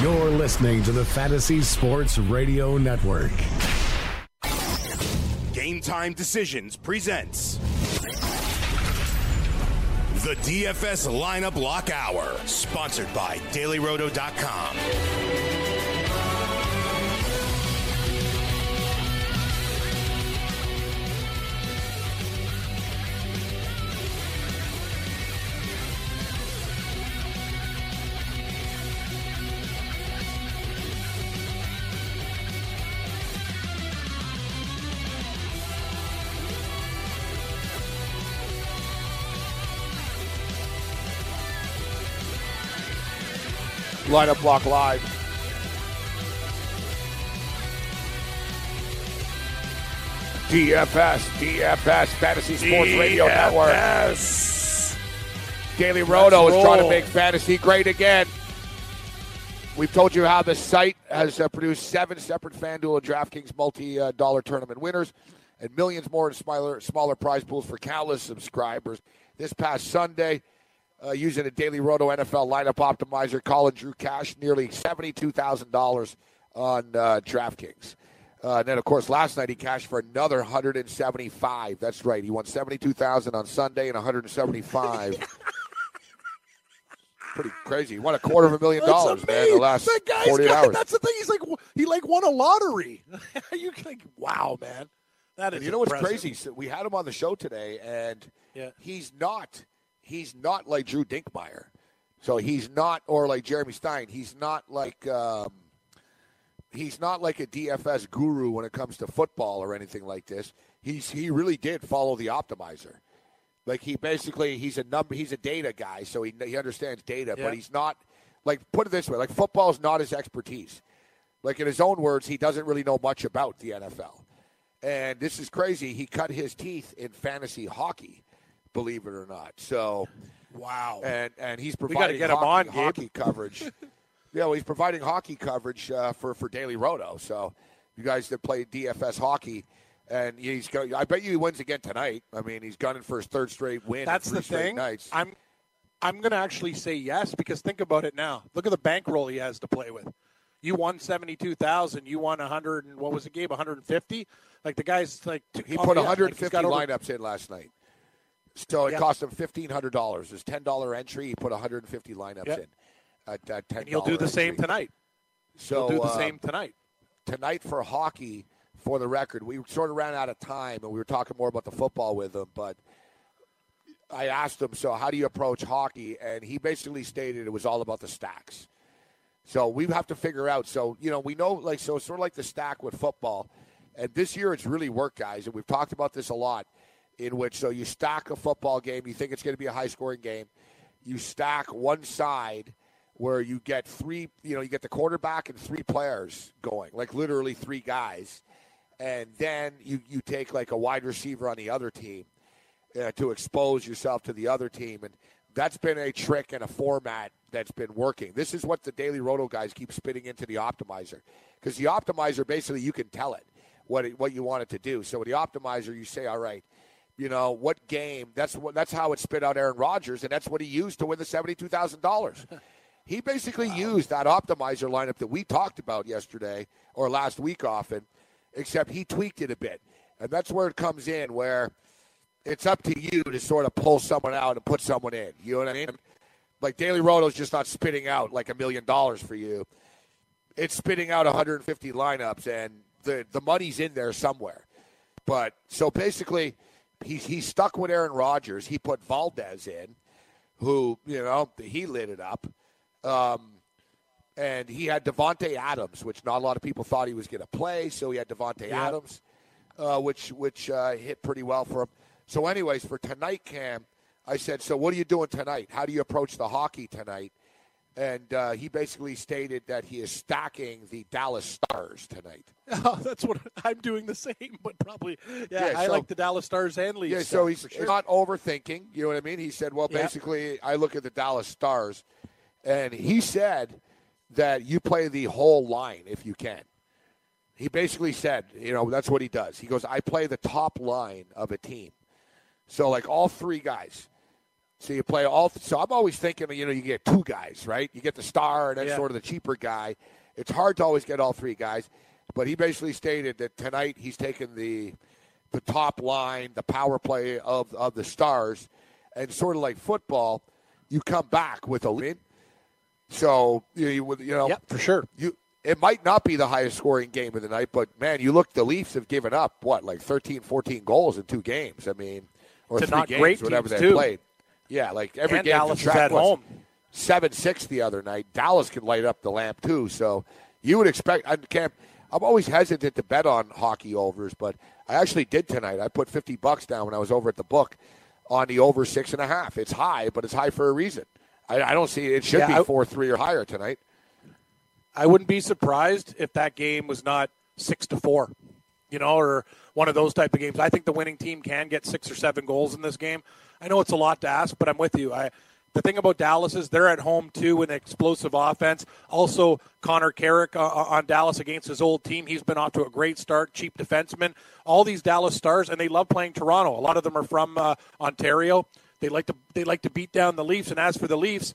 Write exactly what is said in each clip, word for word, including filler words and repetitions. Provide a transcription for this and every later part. You're listening to the Fantasy Sports Radio Network. Game Time Decisions presents the D F S Lineup Lock Hour, sponsored by Daily Roto dot com. Lineup Lock Live. D F S, D F S, Fantasy Sports D F S. Radio Network. Daily Roto is trying to make fantasy great again. We've told you how the site has uh, produced seven separate FanDuel and DraftKings multi-dollar tournament winners and millions more in smaller, smaller prize pools for countless subscribers. This past Sunday, Uh, using a Daily Roto N F L lineup optimizer, Colin drew cash nearly seventy-two thousand dollars on uh, DraftKings. Uh, and then, of course, last night he cashed for another one hundred seventy-five dollars. That's right. He won seventy-two thousand dollars on Sunday and one hundred seventy-five dollars. Pretty crazy. He won a quarter of a million dollars, man, in the last forty-eight hours. That's the thing. He's like, he like won a lottery. You're like, wow, man. That is. You know impressive. What's crazy? So we had him on the show today, and yeah. he's not. He's not like Drew Dinkmeyer. So he's not, or like Jeremy Stein. He's not like, um, he's not like a D F S guru when it comes to football or anything like this. He's, he really did follow the optimizer. Like he basically, he's a number, he's a data guy. So he, he understands data, yeah. but he's not like, put it this way, like football is not his expertise. Like in his own words, he doesn't really know much about the N F L. And this is crazy. He cut his teeth in fantasy hockey. Believe it or not. So, wow. And and he's providing we get hockey, him on, hockey coverage. Yeah, well, he's providing hockey coverage uh, for, for Daily Roto. So, you guys that play D F S hockey, and he's going, I bet you he wins again tonight. I mean, he's gunning for his third straight win. That's the thing. Nights. I'm I'm going to actually say yes, because think about it now. Look at the bankroll he has to play with. You won seventy-two thousand dollars. You won one hundred and what was it, Gabe? one hundred fifty? Like the guy's like. He put one hundred fifty like lineups over in last night. So it yep. cost him fifteen hundred dollars. His ten dollar entry, he put one hundred fifty lineups yep. in at, at ten dollars. And he'll do the entry. same tonight. So he'll do the uh, same tonight. Tonight for hockey, for the record, we sort of ran out of time, and we were talking more about the football with him, but I asked him, so how do you approach hockey? And he basically stated it was all about the stacks. So we have to figure out. So, you know, we know, like, so it's sort of like the stack with football. And this year it's really worked, guys, and we've talked about this a lot. In which, so you stack a football game, you think it's going to be a high-scoring game. You stack one side where you get three, you know, you get the quarterback and three players going, like literally three guys. And then you, you take like a wide receiver on the other team uh, to expose yourself to the other team. And that's been a trick and a format that's been working. This is what the Daily Roto guys keep spitting into the optimizer. Because the optimizer, basically, you can tell it what, it, what you want it to do. So with the optimizer, you say, all right. You know, what game, that's what that's how it spit out Aaron Rodgers, and that's what he used to win the seventy-two thousand dollars. He basically wow. used that optimizer lineup that we talked about yesterday or last week often, except he tweaked it a bit. And that's where it comes in, where it's up to you to sort of pull someone out and put someone in. You know what I mean? Like Daily Roto's just not spitting out like a million dollars for you. It's spitting out one hundred fifty lineups, and the, the money's in there somewhere. But so basically – He he stuck with Aaron Rodgers. He put Valdez in, who, you know, he lit it up. Um, and he had Devontae Adams, which not a lot of people thought he was going to play. So he had Devontae yeah. Adams, uh, which which uh, hit pretty well for him. So anyways, for tonight, Cam, I said, so what are you doing tonight? How do you approach the hockey tonight? And uh, he basically stated that he is stocking the Dallas Stars tonight. Oh, that's what I'm doing the same, but probably. Yeah, yeah I so, like the Dallas Stars and Leafs. Yeah, so he's sure. not overthinking. You know what I mean? He said, well, yeah. basically, I look at the Dallas Stars. And he said that you play the whole line if you can. He basically said, you know, that's what he does. He goes, I play the top line of a team. So, like, all three guys. So you play all – so I'm always thinking, you know, you get two guys, right? You get the star and then yeah. sort of the cheaper guy. It's hard to always get all three guys. But he basically stated that tonight he's taking the the top line, the power play of, of the Stars. And sort of like football, you come back with a lead. So, you know, you know yep, for sure. You it might not be the highest scoring game of the night, but, man, you look, the Leafs have given up, what, like thirteen, fourteen goals in two games. I mean, or to three not games, great whatever they too. played. Yeah, like every and game Dallas is at home. seven six the other night. Dallas can light up the lamp, too. So you would expect – I can't, I'm always hesitant to bet on hockey overs, but I actually did tonight. I put fifty bucks down when I was over at the book on the over six and a half. It's high, but it's high for a reason. I, I don't see – it should yeah, be four three or higher tonight. I wouldn't be surprised if that game was not six to four, you know, or one of those type of games. I think the winning team can get six or seven goals in this game. I know it's a lot to ask, but I'm with you. I, the thing about Dallas is they're at home, too, with an explosive offense. Also, Connor Carrick uh, on Dallas against his old team. He's been off to a great start, cheap defenseman. All these Dallas Stars, and they love playing Toronto. A lot of them are from uh, Ontario. They like to they like to beat down the Leafs. And as for the Leafs,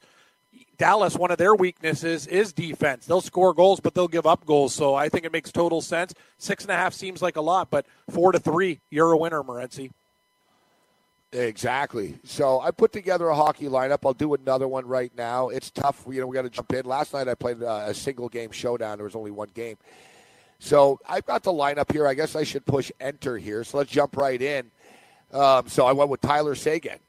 Dallas, one of their weaknesses is defense. They'll score goals, but they'll give up goals. So I think it makes total sense. Six and a half seems like a lot, but four to three, you're a winner, Morency. Exactly. So I put together a hockey lineup. I'll do another one right now. It's tough. You know, we got to jump in. Last night I played a single game showdown. There was only one game. So I've got the lineup here. I guess I should push enter here. So let's jump right in. Um, so I went with Tyler Seguin.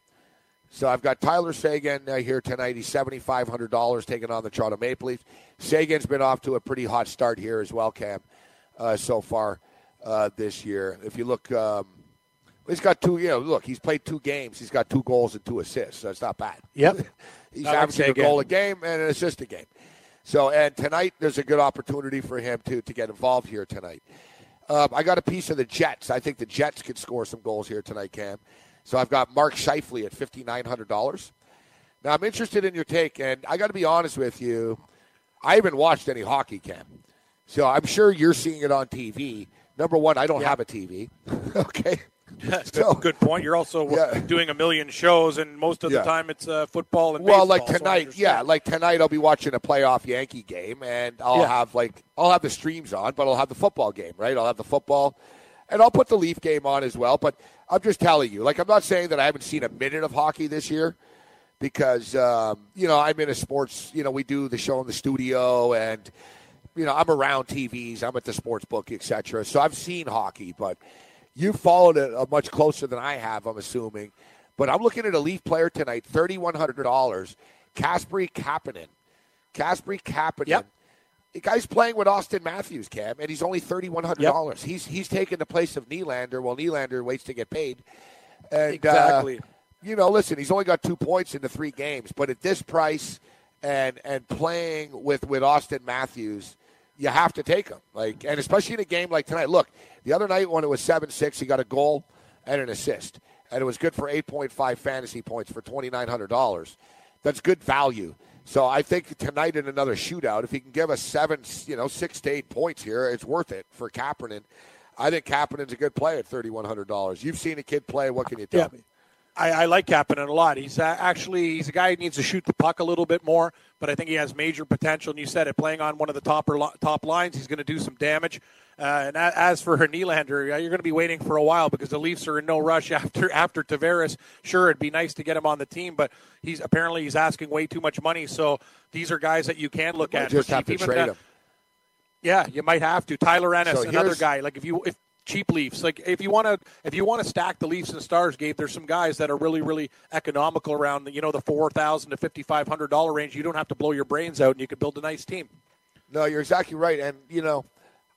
So I've got Tyler Seguin uh, here tonight. He's seven thousand five hundred dollars taking on the Toronto Maple Leafs. Sagan's been off to a pretty hot start here as well, Cam, uh, so far uh, this year. If you look um, – He's got two, you know, look, he's played two games. He's got two goals and two assists, so it's not bad. Yep. He's not averaging a goal a game and an assist a game. So, and tonight there's a good opportunity for him to, to get involved here tonight. Um, I got a piece of the Jets. I think the Jets could score some goals here tonight, Cam. So I've got Mark Scheifele at five thousand nine hundred dollars. Now, I'm interested in your take, and I got to be honest with you, I haven't watched any hockey, Cam. So I'm sure you're seeing it on T V. Number one, I don't yeah. have a T V. Okay. So, good point. You're also yeah. doing a million shows, and most of the yeah. time it's uh, football and well, baseball. Well, like tonight, so yeah, like tonight I'll be watching a playoff Yankee game, and I'll yeah. have like I'll have the streams on, but I'll have the football game, right? I'll have the football, and I'll put the Leaf game on as well. But I'm just telling you, like I'm not saying that I haven't seen a minute of hockey this year because um, you know I'm in a sports. You know, we do the show in the studio, and you know I'm around T Vs, I'm at the sports book, et cetera. So I've seen hockey, but. You've followed it uh, much closer than I have, I'm assuming. But I'm looking at a Leaf player tonight, three thousand one hundred dollars, Kasperi Kapanen. Kasperi Kapanen. Yep. The guy's playing with Austin Matthews, Cam, and he's only three thousand one hundred dollars. Yep. He's he's taking the place of Nylander while Nylander waits to get paid. And, exactly. Uh, you know, listen, he's only got two points in the three games. But at this price and and playing with, with Austin Matthews, you have to take him. Like, and especially in a game like tonight. Look, the other night when it was seven six, he got a goal and an assist. And it was good for eight point five fantasy points for two thousand nine hundred dollars. That's good value. So I think tonight in another shootout, if he can give us seven, you know, six to eight points here, it's worth it for Kapanen. I think Kapanen's a good play at three thousand one hundred dollars. You've seen a kid play. What can you tell yeah. me? I, I like Kapanen a lot. He's uh, actually he's a guy who needs to shoot the puck a little bit more, but I think he has major potential. And you said it, playing on one of the top or lo- top lines, he's going to do some damage. Uh, and a- as for Nylander, you're going to be waiting for a while because the Leafs are in no rush after after Tavares. Sure, it'd be nice to get him on the team, but he's apparently he's asking way too much money. So these are guys that you can look you at. Just have to trade that, him. Yeah, you might have to. Tyler Ennis, so another guy. Like if you if. Cheap Leafs. Like if you want to, if you want to stack the Leafs and Stars, Gabe, there's some guys that are really, really economical around the, you know, the four thousand to fifty five hundred dollar range. You don't have to blow your brains out, and you can build a nice team. No, you're exactly right, and you know,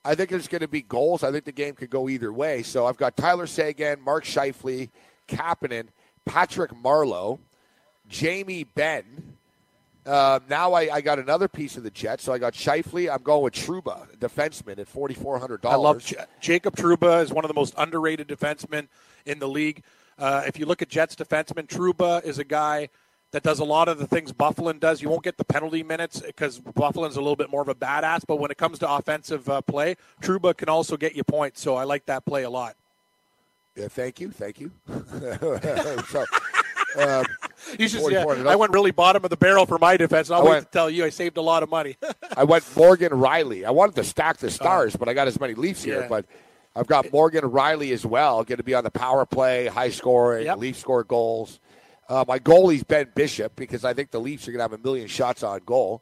I think there's going to be goals. I think the game could go either way. So I've got Tyler Seguin, Mark Scheifele, Kapanen, Patrick Marleau, Jamie Benn. Uh, now I, I got another piece of the Jets, so I got Scheifele. I'm going with Trouba, defenseman, at forty-four hundred dollars. I love J- Jacob Trouba is one of the most underrated defensemen in the league. Uh, if you look at Jets defensemen, Trouba is a guy that does a lot of the things Bufflin does. You won't get the penalty minutes because Bufflin's a little bit more of a badass, but when it comes to offensive uh, play, Trouba can also get you points, so I like that play a lot. Yeah, thank you, thank you. so, Uh, you should see, yeah, I went really bottom of the barrel for my defense. And I'll I wait went, to tell you, I saved a lot of money. I went Morgan Rielly. I wanted to stack the Stars, uh, but I got as many Leafs yeah. here. But I've got Morgan Rielly as well. Going to be on the power play, high scoring, yep. Leafs score goals. Uh, my goalie's Ben Bishop because I think the Leafs are going to have a million shots on goal.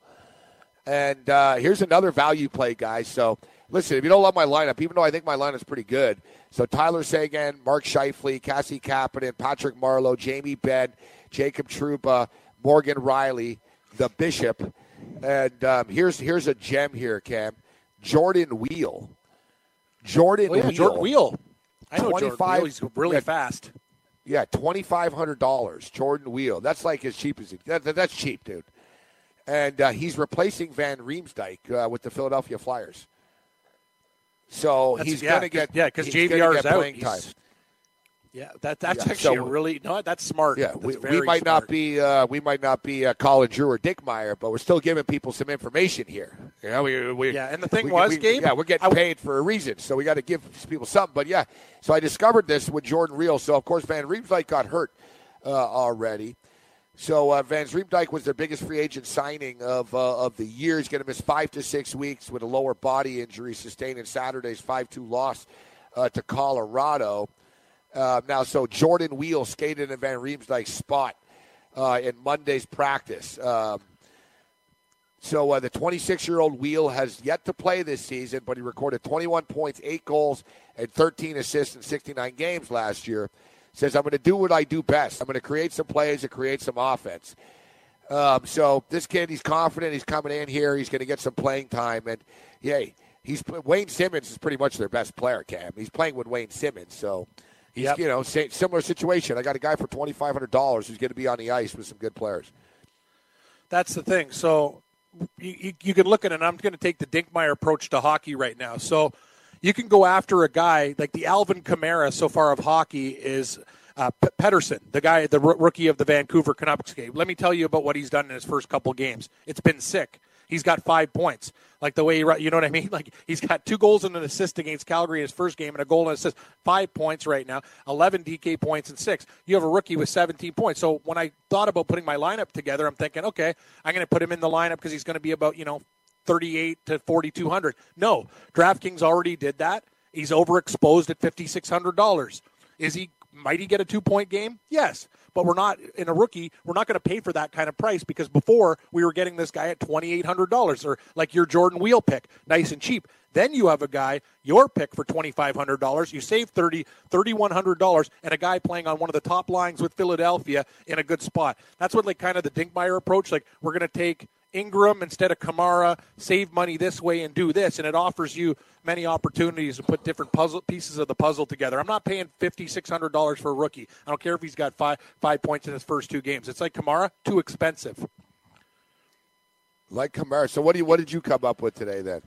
And uh, here's another value play, guys. So listen, if you don't love my lineup, even though I think my lineup's pretty good. So Tyler Seguin, Mark Scheifele, Kasperi Kapanen, Patrick Marleau, Jamie Benn, Jacob Trouba, Morgan Rielly, the Bishop. And um, here's here's a gem here, Cam. Jordan Weal. Jordan oh, yeah, Weal. Jordan Weal. I know Jordan Weal. He's really yeah, fast. Yeah, twenty-five hundred dollars, Jordan Weal. That's like as cheap as it that, that, That's cheap, dude. And uh, he's replacing Van Riemsdyk uh, with the Philadelphia Flyers. So that's, he's yeah, going to get yeah because J V R is out. Playing time. Yeah, that that's yeah, actually so, a really no. That's smart. Yeah, that's we, we might smart. not be uh, we might not be uh, Colin Drew or Dick Meyer, but we're still giving people some information here. You know, we, we yeah. And the thing we, was, we, Gabe, yeah, we're getting I, paid for a reason, so we got to give people something. But yeah, so I discovered this with Jordan Weal. So of course, Van Riemsdyk got hurt uh, already. So uh, Van Riemsdyk was their biggest free agent signing of uh, of the year. He's going to miss five to six weeks with a lower body injury sustained in Saturday's five two loss uh, to Colorado. Uh, now, so Jordan Weal skated in Van Riemsdyk's spot uh, in Monday's practice. Um, so uh, the twenty-six-year-old Weal has yet to play this season, but he recorded twenty-one points, eight goals, and thirteen assists in sixty-nine games last year. Says, I'm going to do what I do best. I'm going to create some plays and create some offense. Um, so this kid, he's confident. He's coming in here. He's going to get some playing time. And, yay, he's Wayne Simmonds is pretty much their best player, Cam. He's playing with Wayne Simmonds. So, he's yep. you know, similar situation. I got a guy for twenty-five hundred dollars who's going to be on the ice with some good players. That's the thing. So you, you, you can look at it, and I'm going to take the Dinkmeyer approach to hockey right now. So you can go after a guy like the Alvin Kamara so far of hockey is uh, P- Pettersson, the guy, the r- rookie of the Vancouver Canucks game. Let me tell you about what he's done in his first couple games. It's been sick. He's got five points. Like the way, he, you know what I mean? Like he's got two goals and an assist against Calgary in his first game and a goal and an assist. Five points right now, eleven D K points and six. You have a rookie with seventeen points. So when I thought about putting my lineup together, I'm thinking, okay, I'm going to put him in the lineup because he's going to be about, you know, thirty-eight to forty-two hundred. No, DraftKings already did that. He's overexposed at fifty-six hundred dollars. Is he, might he get a two-point game? Yes, but we're not, in a rookie, we're not going to pay for that kind of price because before we were getting this guy at twenty-eight hundred dollars or like your Jordan Weal pick, nice and cheap. Then you have a guy, your pick for twenty-five hundred dollars, you save thirty, thirty-one hundred dollars, and a guy playing on one of the top lines with Philadelphia in a good spot. That's what like kind of the Dinkmeyer approach, like we're going to take Ingram instead of Kamara, save money this way and do this, and it offers you many opportunities to put different puzzle pieces of the puzzle together. I'm not paying fifty-six hundred dollars for a rookie. I don't care if he's got five five points in his first two games. It's like Kamara, too expensive. Like Kamara. So what do you, what did you come up with today then?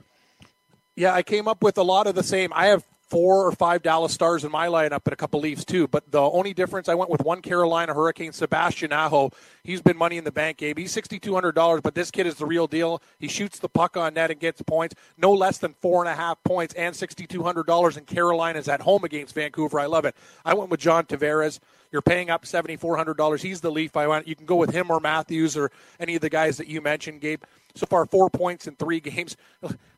Yeah, I came up with a lot of the same. I have four or five Dallas Stars in my lineup and a couple Leafs too, but the only difference, I went with one Carolina Hurricane, Sebastian Aho. He's been money in the bank, Gabe. He's sixty-two hundred dollars, but this kid is the real deal. He shoots the puck on net and gets points, no less than four and a half points, and sixty-two hundred dollars, and Carolina's at home against Vancouver. I love it. I went with John Tavares. You're paying up seventy-four hundred dollars. He's the Leaf I want. You can go with him or Matthews or any of the guys that you mentioned, Gabe. So far, four points in three games,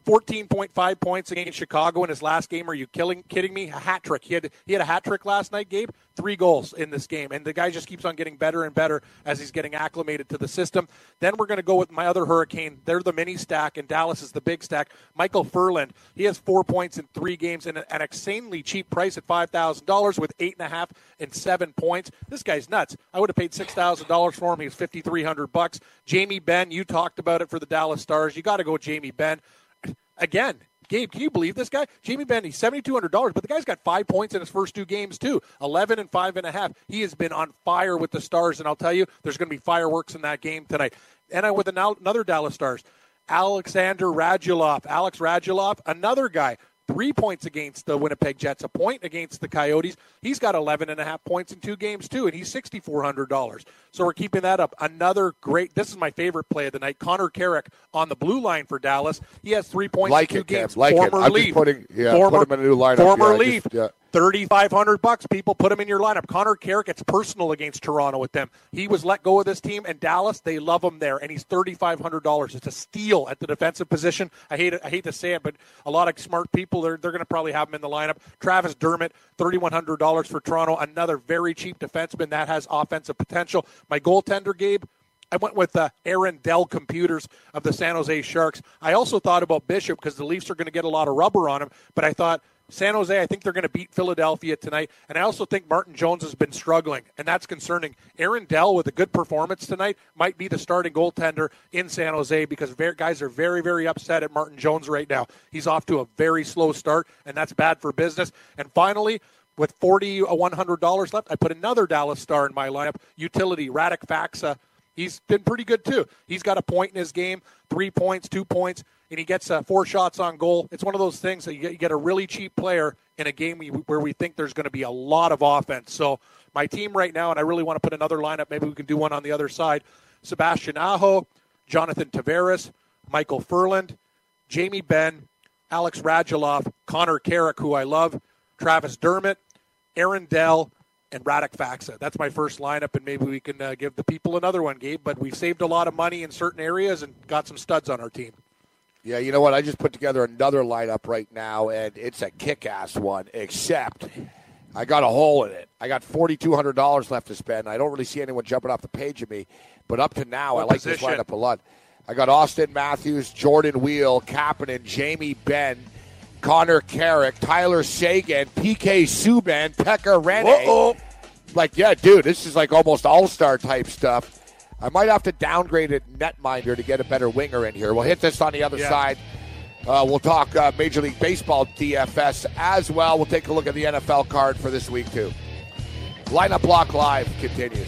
fourteen point five points against Chicago in his last game. Are you killing, kidding me? A hat trick. He had he had a hat trick last night, Gabe. Three goals in this game, and the guy just keeps on getting better and better as he's getting acclimated to the system. Then we're going to go with my other Hurricane. They're the mini stack, and Dallas is the big stack. Michael Furland, he has four points in three games and an insanely cheap price at five thousand dollars with eight and a half and seven points. This guy's nuts. I would have paid six thousand dollars for him. He was fifty-three hundred bucks. Jamie Benn, you talked about it for the Dallas Stars. You got to go with Jamie Benn. Again, Gabe, can you believe this guy? Jamie Benn, he's seven thousand two hundred dollars, but the guy's got five points in his first two games, too. eleven and five and a half. He has been on fire with the Stars, and I'll tell you, there's going to be fireworks in that game tonight. And I with another Dallas Stars, Alexander Radulov. Alex Radulov, another guy. Three points against the Winnipeg Jets, a point against the Coyotes. He's got eleven and a half points in two games, too, and he's six thousand four hundred dollars. So we're keeping that up. Another great, this is my favorite play of the night, Connor Carrick on the blue line for Dallas. He has three points like in two it, games. Cam, like former it. I'm Leaf. Just putting, yeah, former, put him in a new lineup. Former yeah, Leaf. Just, yeah. three thousand five hundred bucks. People put him in your lineup. Connor Carrick, it's personal against Toronto with them. He was let go of this team, and Dallas, they love him there, and he's three thousand five hundred dollars. It's a steal at the defensive position. I hate I hate to say it, but a lot of smart people, they're, they're going to probably have him in the lineup. Travis Dermott, three thousand one hundred dollars for Toronto, another very cheap defenseman that has offensive potential. My goaltender, Gabe, I went with uh, Aaron Dell computers of the San Jose Sharks. I also thought about Bishop because the Leafs are going to get a lot of rubber on him, but I thought, San Jose, I think they're going to beat Philadelphia tonight. And I also think Martin Jones has been struggling, and that's concerning. Aaron Dell, with a good performance tonight, might be the starting goaltender in San Jose because guys are very, very upset at Martin Jones right now. He's off to a very slow start, and that's bad for business. And finally, with four thousand one hundred dollars left, I put another Dallas Star in my lineup, utility, Radek Faxa. He's been pretty good, too. He's got a point in his game, three points, two points, and he gets uh, four shots on goal. It's one of those things that you get, you get a really cheap player in a game where we think there's going to be a lot of offense. So my team right now, and I really want to put another lineup. Maybe we can do one on the other side. Sebastian Aho, Jonathan Tavares, Michael Furland, Jamie Benn, Alex Radulov, Connor Carrick, who I love, Travis Dermott, Aaron Dell, and Radek Faxa. That's my first lineup, and maybe we can uh, give the people another one, Gabe. But we've saved a lot of money in certain areas and got some studs on our team. Yeah, you know what? I just put together another lineup right now, and it's a kick-ass one, except I got a hole in it. I got four thousand two hundred dollars left to spend. I don't really see anyone jumping off the page of me, but up to now, what I position? Like this lineup a lot. I got Austin Matthews, Jordan Weal, Kapanen, Jamie Benn, Connor Carrick, Tyler Seguin, P K. Subban, Pekka Rinne. Uh-oh. Like, yeah, dude, this is like almost all-star type stuff. I might have to downgrade a netminder to get a better winger in here. We'll hit this on the other yeah. side. Uh, we'll talk uh, Major League Baseball D F S as well. We'll take a look at the N F L card for this week, too. Lineup Block Live continues.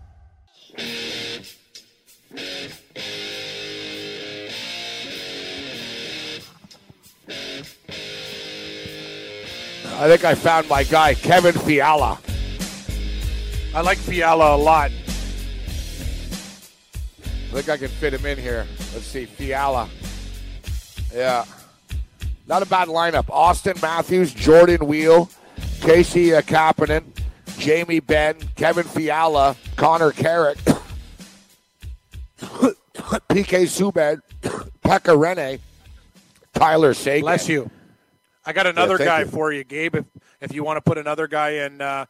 I think I found my guy, Kevin Fiala. I like Fiala a lot. I think I can fit him in here. Let's see, Fiala. Yeah. Not a bad lineup. Austin Matthews, Jordan Weal, Casey uh, Kapanen, Jamie Benn, Kevin Fiala, Connor Carrick, P K. Subban, Pekka Rinne, Tyler Seguin. Bless you. I got another yeah, guy you. for you, Gabe, if if you want to put another guy in. Uh,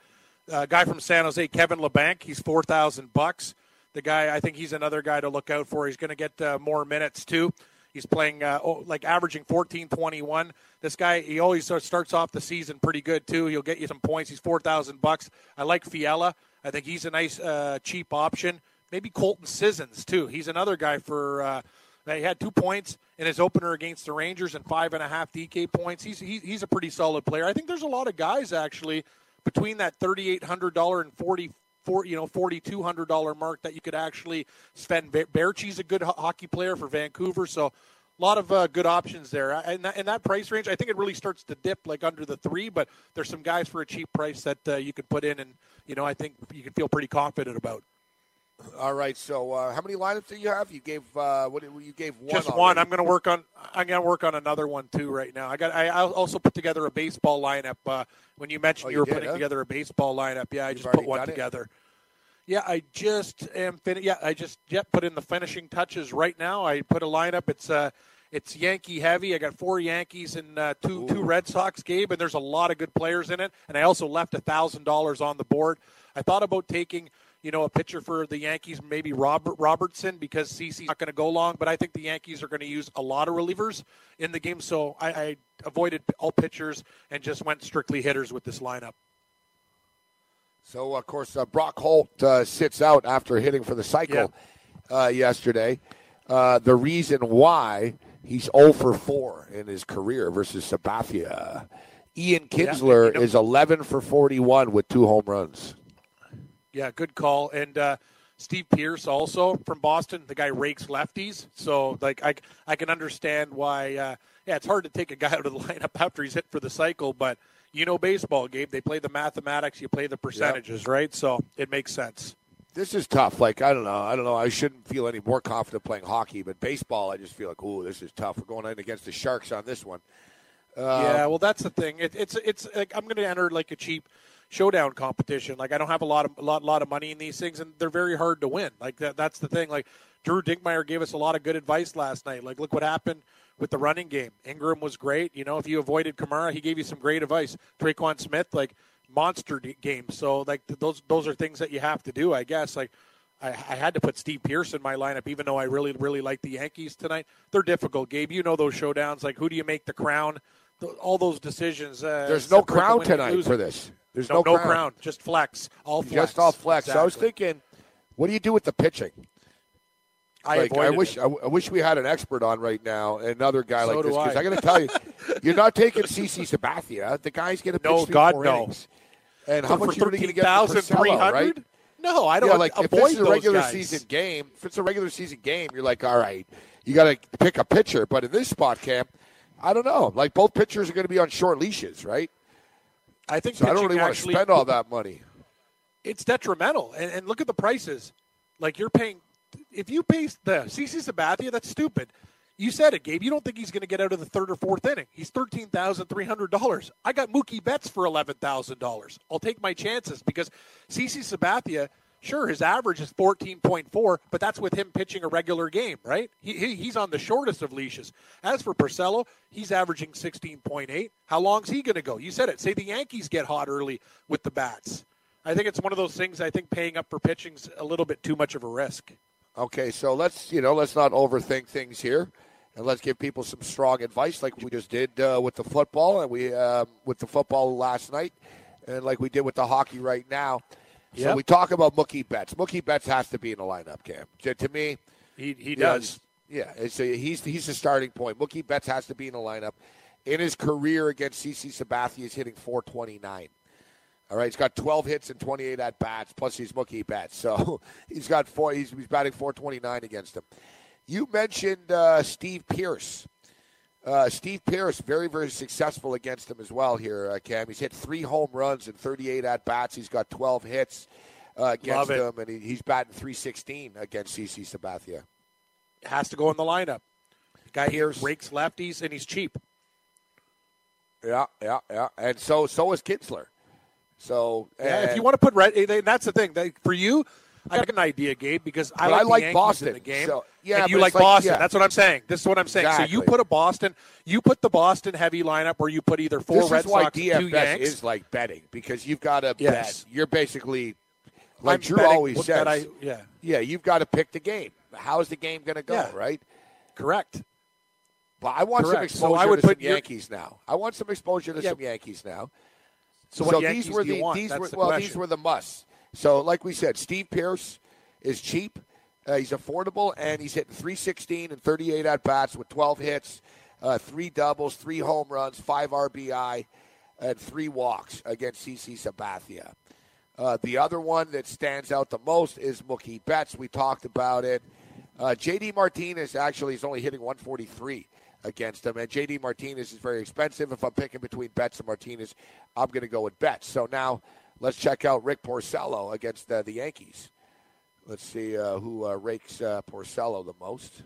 a guy from San Jose, Kevin LeBanc. He's four thousand bucks. The guy, I think he's another guy to look out for. He's going to get uh, more minutes, too. He's playing, uh, oh, like, averaging fourteen twenty-one. This guy, he always starts off the season pretty good, too. He'll get you some points. He's four thousand bucks. I like Fiala. I think he's a nice, uh, cheap option. Maybe Colton Sissons, too. He's another guy for uh, – He had two points in his opener against the Rangers and five and a half D K points. He's he, he's a pretty solid player. I think there's a lot of guys actually between that thirty-eight hundred dollars and forty-four, you know, forty-two hundred dollars mark that you could actually spend. Berchi's a good ho- hockey player for Vancouver, so a lot of uh, good options there. And that, and that price range, I think it really starts to dip like under the three. But there's some guys for a cheap price that uh, you could put in, and you know, I think you can feel pretty confident about. All right, so uh, how many lineups do you have? You gave uh, what? You gave one. Just one. Already. I'm going to work on. I'm going to work on another one too right now. I got. I, I also put together a baseball lineup. Uh, when you mentioned oh, you, you were did, putting huh? together a baseball lineup, yeah, You've I just put one together. It? Yeah, I just am fin- Yeah, I just yep yeah, put in the finishing touches right now. I put a lineup. It's uh, it's Yankee heavy. I got four Yankees and uh, two Ooh. two Red Sox, Gabe, and there's a lot of good players in it. And I also left a thousand dollars on the board. I thought about taking, you know, a pitcher for the Yankees, maybe Robert Robertson, because C C's not going to go long. But I think the Yankees are going to use a lot of relievers in the game, so I, I avoided all pitchers and just went strictly hitters with this lineup. So, of course, uh, Brock Holt uh, sits out after hitting for the cycle yeah. uh, yesterday. Uh, the reason why he's oh for four in his career versus Sabathia. Ian Kinsler yeah, you know. is eleven for forty-one with two home runs. Yeah, good call. And uh, Steve Pearce also from Boston. The guy rakes lefties. So, like, I, I can understand why. Uh, yeah, it's hard to take a guy out of the lineup after he's hit for the cycle, but you know baseball, Gabe. They play the mathematics. You play the percentages, yep. right? So it makes sense. This is tough. Like, I don't know. I don't know. I shouldn't feel any more confident playing hockey, but baseball, I just feel like, ooh, this is tough. We're going in against the Sharks on this one. Um, yeah, well, that's the thing. It, it's it's like I'm going to enter like a cheap showdown competition. Like I don't have a lot of a lot lot of money in these things, and they're very hard to win. Like that, that's the thing. Like Drew Dinkmeyer gave us a lot of good advice last night. Like look what happened with the running game. Ingram was great. You know, if you avoided Kamara, he gave you some great advice. Traquan Smith, like, monster d- game. So, like, th- those those are things that you have to do, I guess. Like, I, I had to put Steve Pearce in my lineup, even though I really, really like the Yankees tonight. They're difficult, Gabe. You know those showdowns. Like, who do you make the crown? Th- all those decisions. Uh, There's no crown tonight for this. There's no, no, no crown. crown. Just flex. All flex. Just all flex. Exactly. I was thinking, what do you do with the pitching? I, like, I wish I, I wish we had an expert on right now, another guy so like this. Because I, I got to tell you, you're not taking C C Sabathia. The guy's going to pitch no, God, more no. innings. And so how much are you going to get for Purcell, right? No, I don't. Yeah, like avoid if it's a regular guys. season game, if it's a regular season game, you're like, all right, you got to pick a pitcher. But in this spot, Cam, I don't know. Like both pitchers are going to be on short leashes, right? I think. So I don't really want to spend all that money. It's detrimental, and, and look at the prices. Like you're paying. If you pay the C C Sabathia, that's stupid. You said it, Gabe. You don't think he's going to get out of the third or fourth inning. He's thirteen thousand three hundred dollars. I got Mookie Betts for eleven thousand dollars. I'll take my chances because C C Sabathia, sure, his average is fourteen point four, but that's with him pitching a regular game, right? He, he He's on the shortest of leashes. As for Purcell, he's averaging sixteen point eight. How long's he going to go? You said it. Say the Yankees get hot early with the bats. I think it's one of those things I think paying up for pitching's a little bit too much of a risk. Okay, so let's, you know, let's not overthink things here, and let's give people some strong advice like we just did uh, with the football and we uh, with the football last night and like we did with the hockey right now. Yep. So we talk about Mookie Betts. Mookie Betts has to be in the lineup, Cam. To, to me, he he does. Know, yeah, so he's he's the starting point. Mookie Betts has to be in the lineup. In his career against C C Sabathia, he's hitting four twenty-nine. All right, he's got twelve hits and twenty-eight at-bats, plus he's Mookie Betts. So he's got four. He's, he's batting four twenty-nine against him. You mentioned uh, Steve Pearce. Uh, Steve Pearce, very, very successful against him as well here, uh, Cam. He's hit three home runs and thirty-eight at-bats. He's got twelve hits uh, against him, and he, he's batting three sixteen against C C Sabathia. Has to go in the lineup. The guy here rakes lefties, and he's cheap. Yeah, yeah, yeah. And so so is Kinsler. So yeah, if you want to put red, that's the thing. That, for you, I got an idea, Gabe, because I like, I like the Boston in the game. So, yeah, and you like Boston. Like, yeah. That's what I'm saying. This is what I'm saying. Exactly. So you put a Boston, you put the Boston heavy lineup, where you put either four this Red Sox, and two Yanks. Is like betting because you've got to yes. bet. You're basically like I'm Drew betting, always says. I, yeah, yeah, you've got to pick the game. How's the game going to go? Yeah. Right? Correct. But I want Correct. some exposure so I would to put some your, Yankees now. I want some exposure to yeah. some Yankees now. So, what so these were the these were, the well question. these were the musts. So like we said, Steve Pearce is cheap, uh, he's affordable, and he's hitting three sixteen and thirty-eight at bats with twelve hits, uh, three doubles, three home runs, five R B I, and three walks against C C Sabathia. Uh, the other one that stands out the most is Mookie Betts. We talked about it. Uh, J D Martinez actually is only hitting one forty-three. Against him, and J D Martinez is very expensive. If I'm picking between Betts and Martinez, I'm going to go with Betts. So now let's check out Rick Porcello against uh, the Yankees. Let's see uh, who uh, rakes uh, Porcello the most.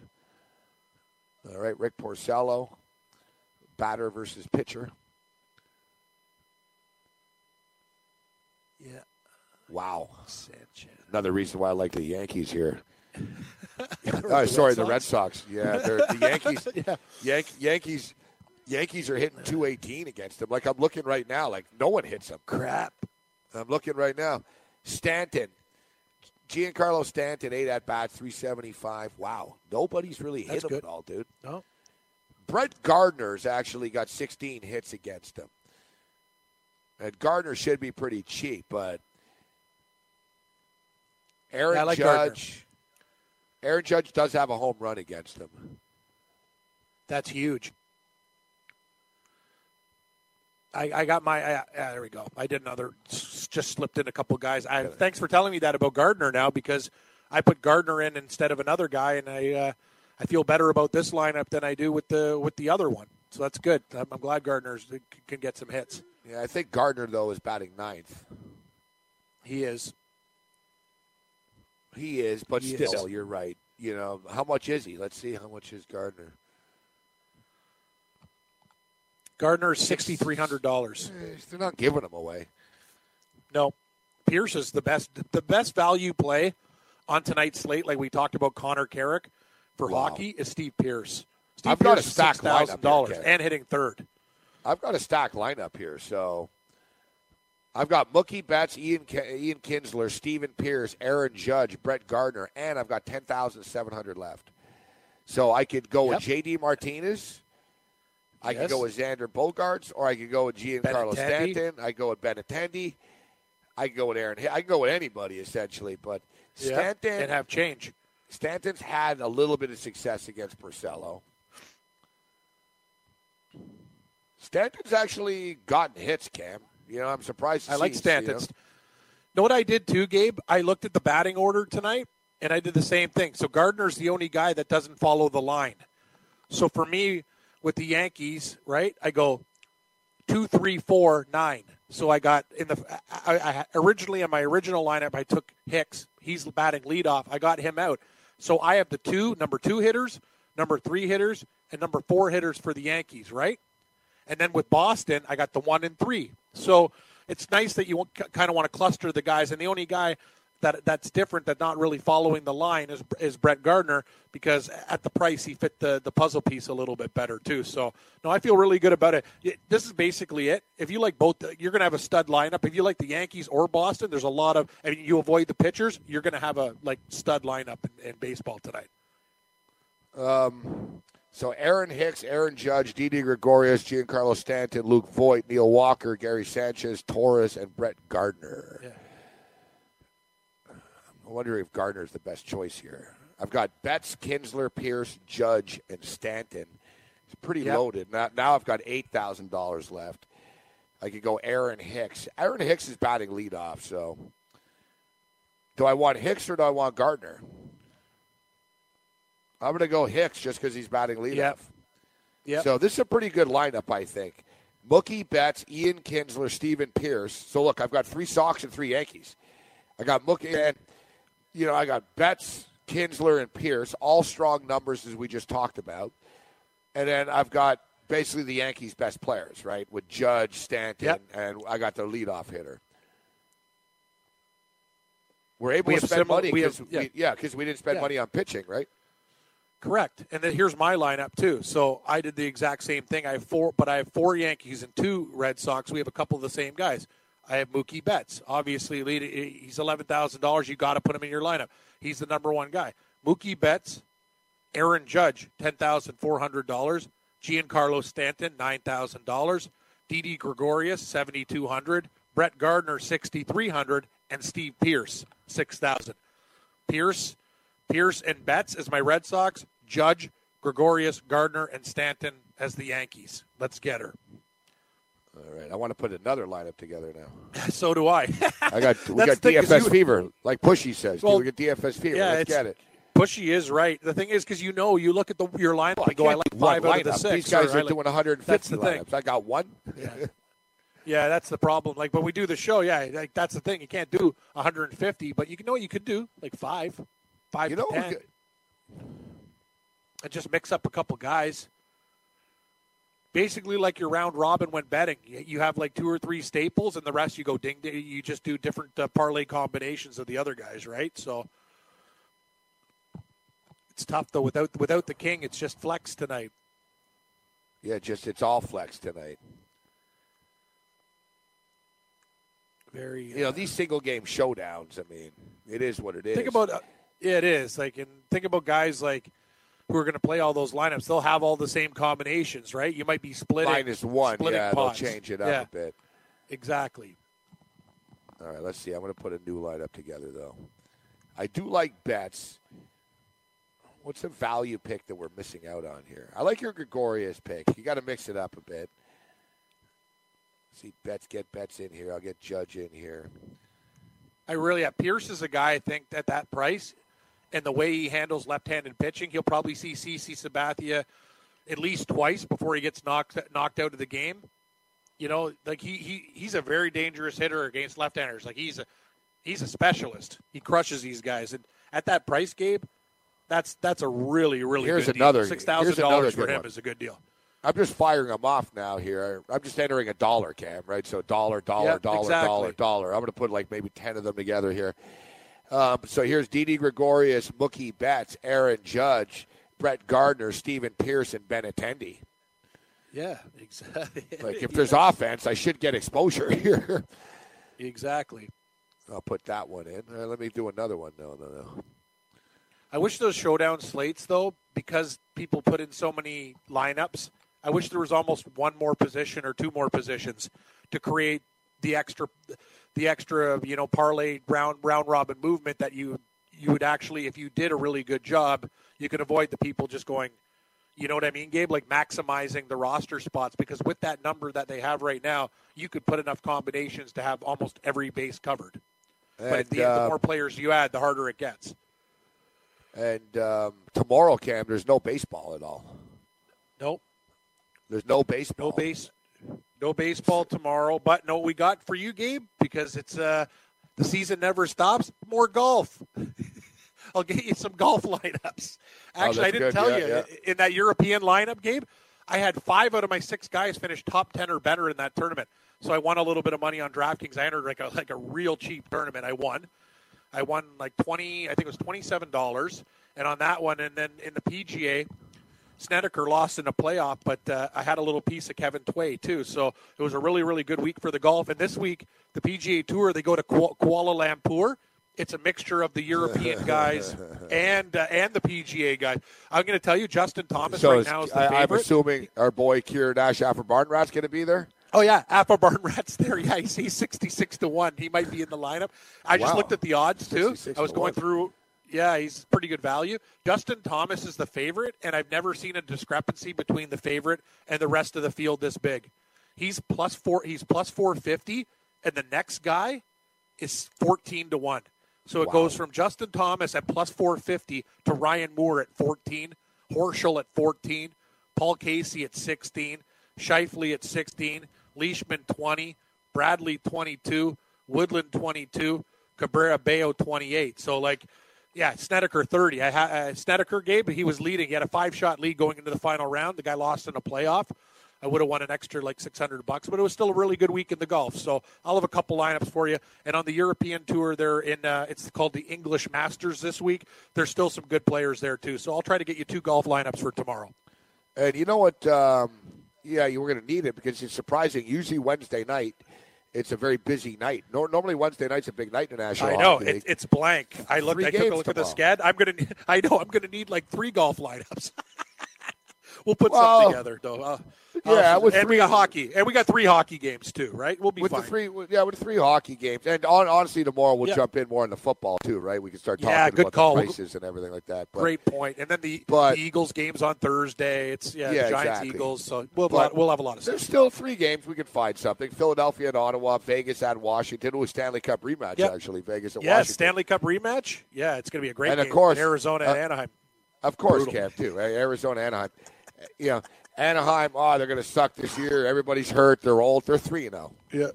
All right, Rick Porcello, batter versus pitcher. Yeah. Wow. Sanchez. Another reason why I like the Yankees here. oh, sorry, Red the Red Sox. Yeah, the Yankees. yeah. Yan- Yankees. Yankees are hitting two eighteen against them. Like, I'm looking right now. Like, no one hits them. Crap. I'm looking right now. Stanton. Giancarlo Stanton, eight at-bats, three seventy-five. Wow. Nobody's really hit That's him good. at all, dude. No. Brett Gardner's actually got sixteen hits against him. And Gardner should be pretty cheap, but Aaron yeah, like Judge. Gardner. Aaron Judge does have a home run against him. That's huge. I, I got my I, – there we go. I did another – just slipped in a couple guys. I, thanks for telling me that about Gardner now, because I put Gardner in instead of another guy, and I uh, I feel better about this lineup than I do with the with the other one. So that's good. I'm, I'm glad Gardner can get some hits. Yeah, I think Gardner, though, is batting ninth. He is. He is, but he still, is. You're right. You know, how much is he? Let's see how much is Gardner. Gardner is six thousand three hundred dollars. They're not giving him away. No. Pearce is the best the best value play on tonight's slate, like we talked about Connor Carrick for wow. hockey, is Steve Pearce. Steve I've Pearce got a stack lineup here, and hitting third. I've got a stack lineup here, so I've got Mookie Betts, Ian Ian Kinsler, Steven Pearce, Aaron Judge, Brett Gardner, and I've got ten thousand seven hundred left. So I could go yep. with J D Martinez. I yes. could go with Xander Bogaerts, or I could go with Giancarlo Stanton. I could go with Benintendi. I could go with Aaron. I could go with anybody, essentially. But Stanton. Yeah, and have change. Stanton's had a little bit of success against Purcello. Stanton's actually gotten hits, Cam. You know, I'm surprised to I see like Stanton. You know? know what I did too, Gabe? I looked at the batting order tonight, and I did the same thing. So Gardner's the only guy that doesn't follow the line. So for me, with the Yankees, right? I go two, three, four, nine. So I got in the I, I, originally in my original lineup, I took Hicks. He's batting leadoff. I got him out. So I have the two number two hitters, number three hitters, and number four hitters for the Yankees, right? And then with Boston, I got the one and three. So it's nice that you kind of want to cluster the guys. And the only guy that that's different, that not really following the line, is is Brett Gardner, because at the price he fit the, the puzzle piece a little bit better too. So no, I feel really good about it. it this is basically it. If you like both, you're going to have a stud lineup. If you like the Yankees or Boston, there's a lot of, I mean, you avoid the pitchers, you're going to have a like stud lineup in, in baseball tonight. Um. So Aaron Hicks, Aaron Judge, Didi Gregorius, Giancarlo Stanton, Luke Voit, Neil Walker, Gary Sanchez, Torres, and Brett Gardner. Yeah. I wonder if Gardner's the best choice here. I've got Betts, Kinsler, Pearce, Judge, and Stanton. It's pretty yep. loaded. Now, now I've got eight thousand dollars left. I could go Aaron Hicks. Aaron Hicks is batting leadoff, so do I want Hicks or do I want Gardner? I'm going to go Hicks just because he's batting leadoff. Yep. Yep. So this is a pretty good lineup, I think. Mookie Betts, Ian Kinsler, Steven Pearce. So, look, I've got three Sox and three Yankees. I got Mookie and – You know, I got Betts, Kinsler, and Pearce, all strong numbers as we just talked about. And then I've got basically the Yankees' best players, right, with Judge, Stanton, yep. and I got their leadoff hitter. We're able we to spend similar, money because we, yeah. we, yeah, we didn't spend yeah. money on pitching, right? Correct. And then here's my lineup, too. So I did the exact same thing. I have four, but I have four Yankees and two Red Sox. We have a couple of the same guys. I have Mookie Betts. Obviously, he's eleven thousand dollars. You got to put him in your lineup. He's the number one guy. Mookie Betts, Aaron Judge, ten thousand four hundred dollars. Giancarlo Stanton, nine thousand dollars. Didi Gregorius, seven thousand two hundred dollars. Brett Gardner, six thousand three hundred dollars. And Steve Pearce, six thousand dollars. Pearce, Pearce and Betts as my Red Sox. Judge, Gregorius, Gardner, and Stanton as the Yankees. Let's get her. All right, I want to put another lineup together now. So do I. I got we got D F S you, fever, like Pushy says. Well, we got D F S fever. Yeah, Let's get it. Pushy is right. The thing is, because you know, you look at the your lineup well, and go, I like five lineup. out of the six. These guys are like, doing one hundred fifty that's the lineups. Thing. I got one. Yeah. yeah, that's the problem. Like when we do the show, yeah, like that's the thing. You can't do one hundred fifty, but you know what you could do, like five, five you to know ten, could... and just mix up a couple guys. basically like your round robin when betting. You have like two or three staples, and the rest you go ding ding. You just do different uh, parlay combinations of the other guys, right? So it's tough though without without the king. It's just flex tonight. Yeah, just it's all flex tonight. Very, uh, you know, these single game showdowns. I mean, it is what it is. Think about uh, yeah, it is like, and think about guys like who are going to play all those lineups. They'll have all the same combinations, right? You might be splitting minus one. Splitting yeah, pots. They'll change it up yeah, a bit. Exactly. All right, let's see. I'm going to put a new lineup together, though. I do like bets. What's the value pick that we're missing out on here? I like your Gregorius pick. You got to mix it up a bit. See, bets get bets in here. I'll get Judge in here. I really have. Pearce is a guy, I think, at that price, and the way he handles left-handed pitching, he'll probably see C C Sabathia at least twice before he gets knocked knocked out of the game. You know, like he he he's a very dangerous hitter against left-handers. Like he's a he's a specialist. He crushes these guys, and at that price, Gabe, that's that's a really really here's good another deal. Six thousand dollars for him one. is a good deal. I'm just firing them off now here. I'm just entering a dollar, Cam, right? So dollar, dollar, yep, dollar, exactly. dollar, dollar. I'm going to put like maybe ten of them together here. Um, so here's Didi Gregorius, Mookie Betts, Aaron Judge, Brett Gardner, Stephen Pearce, and Benintendi. Yeah, exactly. Like if there's yeah. offense, I should get exposure here. Exactly. I'll put that one in. All right, let me do another one. No, no, no. I wish those showdown slates, though, because people put in so many lineups, I wish there was almost one more position or two more positions to create the extra, the extra, you know, parlay round round robin movement that you you would actually, if you did a really good job, you could avoid the people just going, you know what I mean, Gabe, like maximizing the roster spots, because with that number that they have right now, you could put enough combinations to have almost every base covered. And, but at the, uh, the more players you add, the harder it gets. And um, tomorrow, Cam, there's no baseball at all. Nope. There's no baseball. No base, no baseball tomorrow. But no, we got for you, Gabe, because it's uh, the season never stops. More golf. I'll get you some golf lineups. Actually, oh, I didn't good. tell yeah, you yeah. in that European lineup, Gabe, I had five out of my six guys finish top ten or better in that tournament. So I won a little bit of money on DraftKings. I entered like a like a real cheap tournament. I won. I won like twenty. I think it was twenty-seven dollars. And on that one, and then in the P G A. Snedeker lost in a playoff, but uh, I had a little piece of Kevin Tway, too. So it was a really, really good week for the golf. And this week, the P G A Tour, they go to Kuala Lumpur. It's a mixture of the European guys and uh, and the P G A guys. I'm going to tell you, Justin Thomas so right is, now is the I, favorite. I'm assuming our boy Kiridash Afrabarnrat's going to be there? Oh, yeah, Afrabarnrat's there. Yeah, he's, he's sixty-six to one. He might be in the lineup. I wow. just looked at the odds, too. I was going through... Yeah, he's pretty good value. Justin Thomas is the favorite, and I've never seen a discrepancy between the favorite and the rest of the field this big. He's plus four. He's plus four fifty, and the next guy is fourteen to one. So it wow. goes from Justin Thomas at plus four fifty to Ryan Moore at fourteen, Horschel at fourteen, Paul Casey at sixteen, Scheifele at sixteen, Leishman twenty, Bradley twenty-two, Woodland twenty-two, Cabrera Bello twenty-eight. So, like... Yeah, Snedeker thirty. I ha- uh, Snedeker, Gabe, he was leading. He had a five-shot lead going into the final round. The guy lost in a playoff. I would have won an extra like six hundred bucks, but it was still a really good week in the golf. So I'll have a couple lineups for you. And on the European Tour, they're in. Uh, it's called the English Masters this week. There's still some good players there too. So I'll try to get you two golf lineups for tomorrow. And you know what? Um, yeah, you were going to need it because it's surprising. Usually Wednesday night. It's a very busy night. No, normally Wednesday night's a big night in the National Hockey League. I know it, it's blank. I looked. Three I took a look at the scad. I'm gonna. I know I'm gonna need like three golf lineups. We'll put well, some together though. Uh, yeah, uh, with and three, we got hockey, and we got three hockey games too, right? We'll be with fine. The three, yeah, with the three hockey games, and on, honestly, tomorrow we'll yeah. jump in more on the football too, right? We can start talking yeah, about call. the prices we'll, and everything like that. But, great point. And then the, but, the Eagles games on Thursday. It's yeah, yeah the Giants exactly. Eagles. So we'll but, we'll have a lot of. Stuff. There's still three games we can find something. Philadelphia at Ottawa, Vegas at Washington. It was Stanley Cup rematch yep. actually. Vegas at yeah, Washington. Yeah, Stanley Cup rematch. Yeah, it's going to be a great and game. Of course, Arizona uh, at Anaheim. Of course, Cam too. Arizona Anaheim. You know, Anaheim, oh, they're going to suck this year. Everybody's hurt. They're old. They're three and oh. Yeah.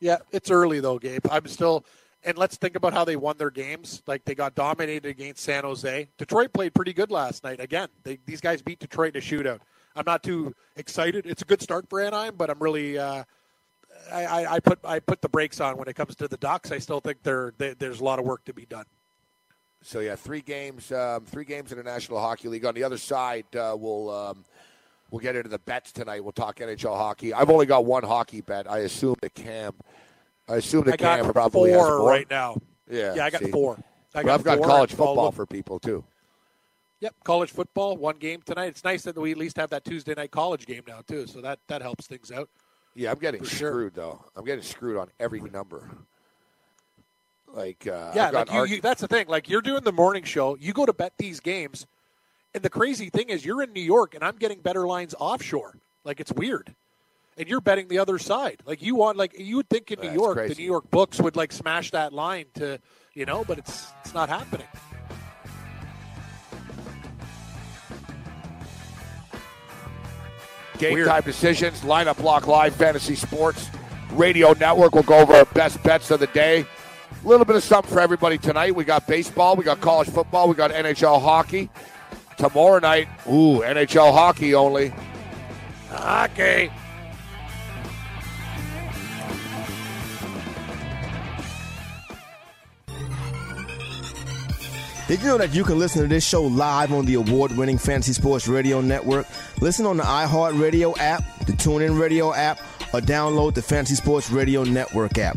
Yeah, it's early, though, Gabe. I'm still – and let's think about how they won their games. Like, they got dominated against San Jose. Detroit played pretty good last night. Again, they, these guys beat Detroit in a shootout. I'm not too excited. It's a good start for Anaheim, but I'm really uh, I, I, I put I put the brakes on when it comes to the Ducks. I still think there they, there's a lot of work to be done. So yeah, three games, um, three games in the National Hockey League. On the other side, uh, we'll um, we'll get into the bets tonight. We'll talk N H L hockey. I've only got one hockey bet. I assume the Cam, I assume the I Cam probably four has four right now. Yeah, yeah, I got see? four. I got I've got four. college football for people too. Yep, college football, one game tonight. It's nice that we at least have that Tuesday night college game now too, so that, that helps things out. Yeah, I'm getting screwed sure. though. I'm getting screwed on every number. Like uh, yeah, like you, arc- you, that's the thing. Like you're doing the morning show, you go to bet these games, and the crazy thing is you're in New York, and I'm getting better lines offshore. Like it's weird, and you're betting the other side. Like you want, like you would think in New that's York, crazy. The New York books would like smash that line to, you know, but it's it's not happening. Game weird. Time decisions, lineup lock live, fantasy sports, radio network. We'll go over our best bets of the day. A little bit of something for everybody tonight. We got baseball, we got college football, we got N H L hockey. Tomorrow night, ooh, N H L hockey only. Hockey. Did you know that you can listen to this show live on the award-winning Fantasy Sports Radio Network? Listen on the iHeartRadio app, the TuneIn Radio app, or download the Fantasy Sports Radio Network app.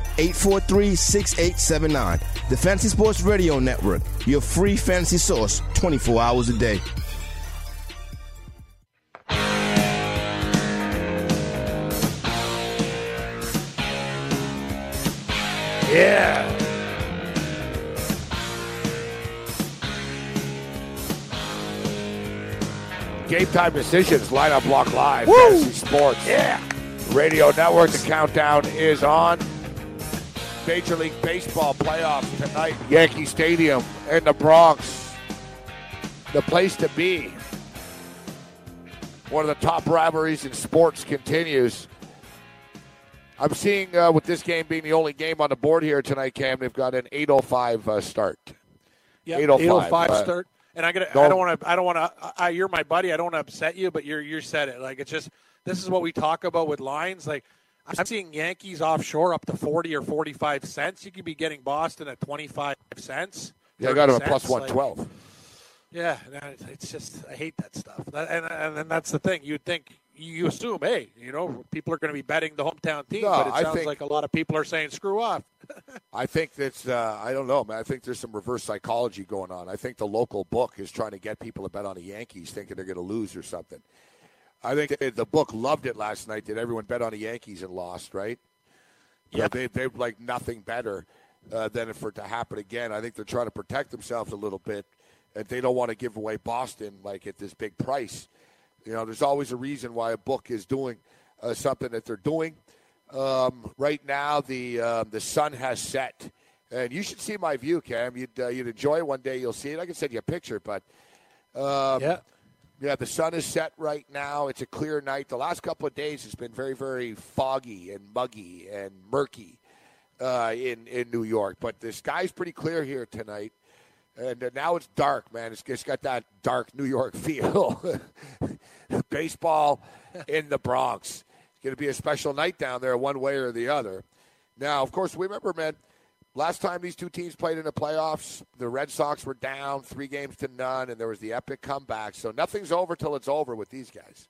eight four three, six eight seven nine. The Fantasy Sports Radio Network, your free fantasy source, twenty-four hours a day. Yeah. Game time decisions, lineup block live, Woo! Fantasy sports. Yeah. Radio network, the countdown is on. Major League Baseball playoffs tonight, Yankee Stadium in the Bronx. The place to be. One of the top rivalries in sports continues. I'm seeing uh, with this game being the only game on the board here tonight, Cam, they've got an eight oh five uh, start. Yeah, eight oh five uh, start. And I, gotta, no. I don't want to. I don't want to. You're my buddy. I don't want to upset you, but you're you said it. Like it's just this is what we talk about with lines. Like I'm seeing Yankees offshore up to forty or forty-five cents. You could be getting Boston at twenty-five cents. Yeah, I got him at plus one twelve. Like, yeah, it's just I hate that stuff. And and, and that's the thing. You'd think you assume, hey, you know, people are going to be betting the hometown team, no, but it sounds think, like a lot of people are saying screw off. I think that's uh, I don't know, man. I think there's some reverse psychology going on. I think the local book is trying to get people to bet on the Yankees, thinking they're going to lose or something. I think they, the book loved it last night that everyone bet on the Yankees and lost, right? Yeah, they they like nothing better uh, than for it to happen again. I think they're trying to protect themselves a little bit, and they don't want to give away Boston like at this big price. You know, there's always a reason why a book is doing uh, something that they're doing. Um, right now, the um, the sun has set, and you should see my view, Cam. You'd uh, you'd enjoy it one day. You'll see it. I can send you a picture, but um, yeah, yeah, the sun is set right now. It's a clear night. The last couple of days has been very, very foggy and muggy and murky uh, in in New York, but the sky's pretty clear here tonight. And uh, now it's dark, man. It's, it's got that dark New York feel. Baseball in the Bronx. It's going to be a special night down there one way or the other. Now, of course, we remember, man, last time these two teams played in the playoffs, the Red Sox were down three games to none, and there was the epic comeback. So nothing's over till it's over with these guys.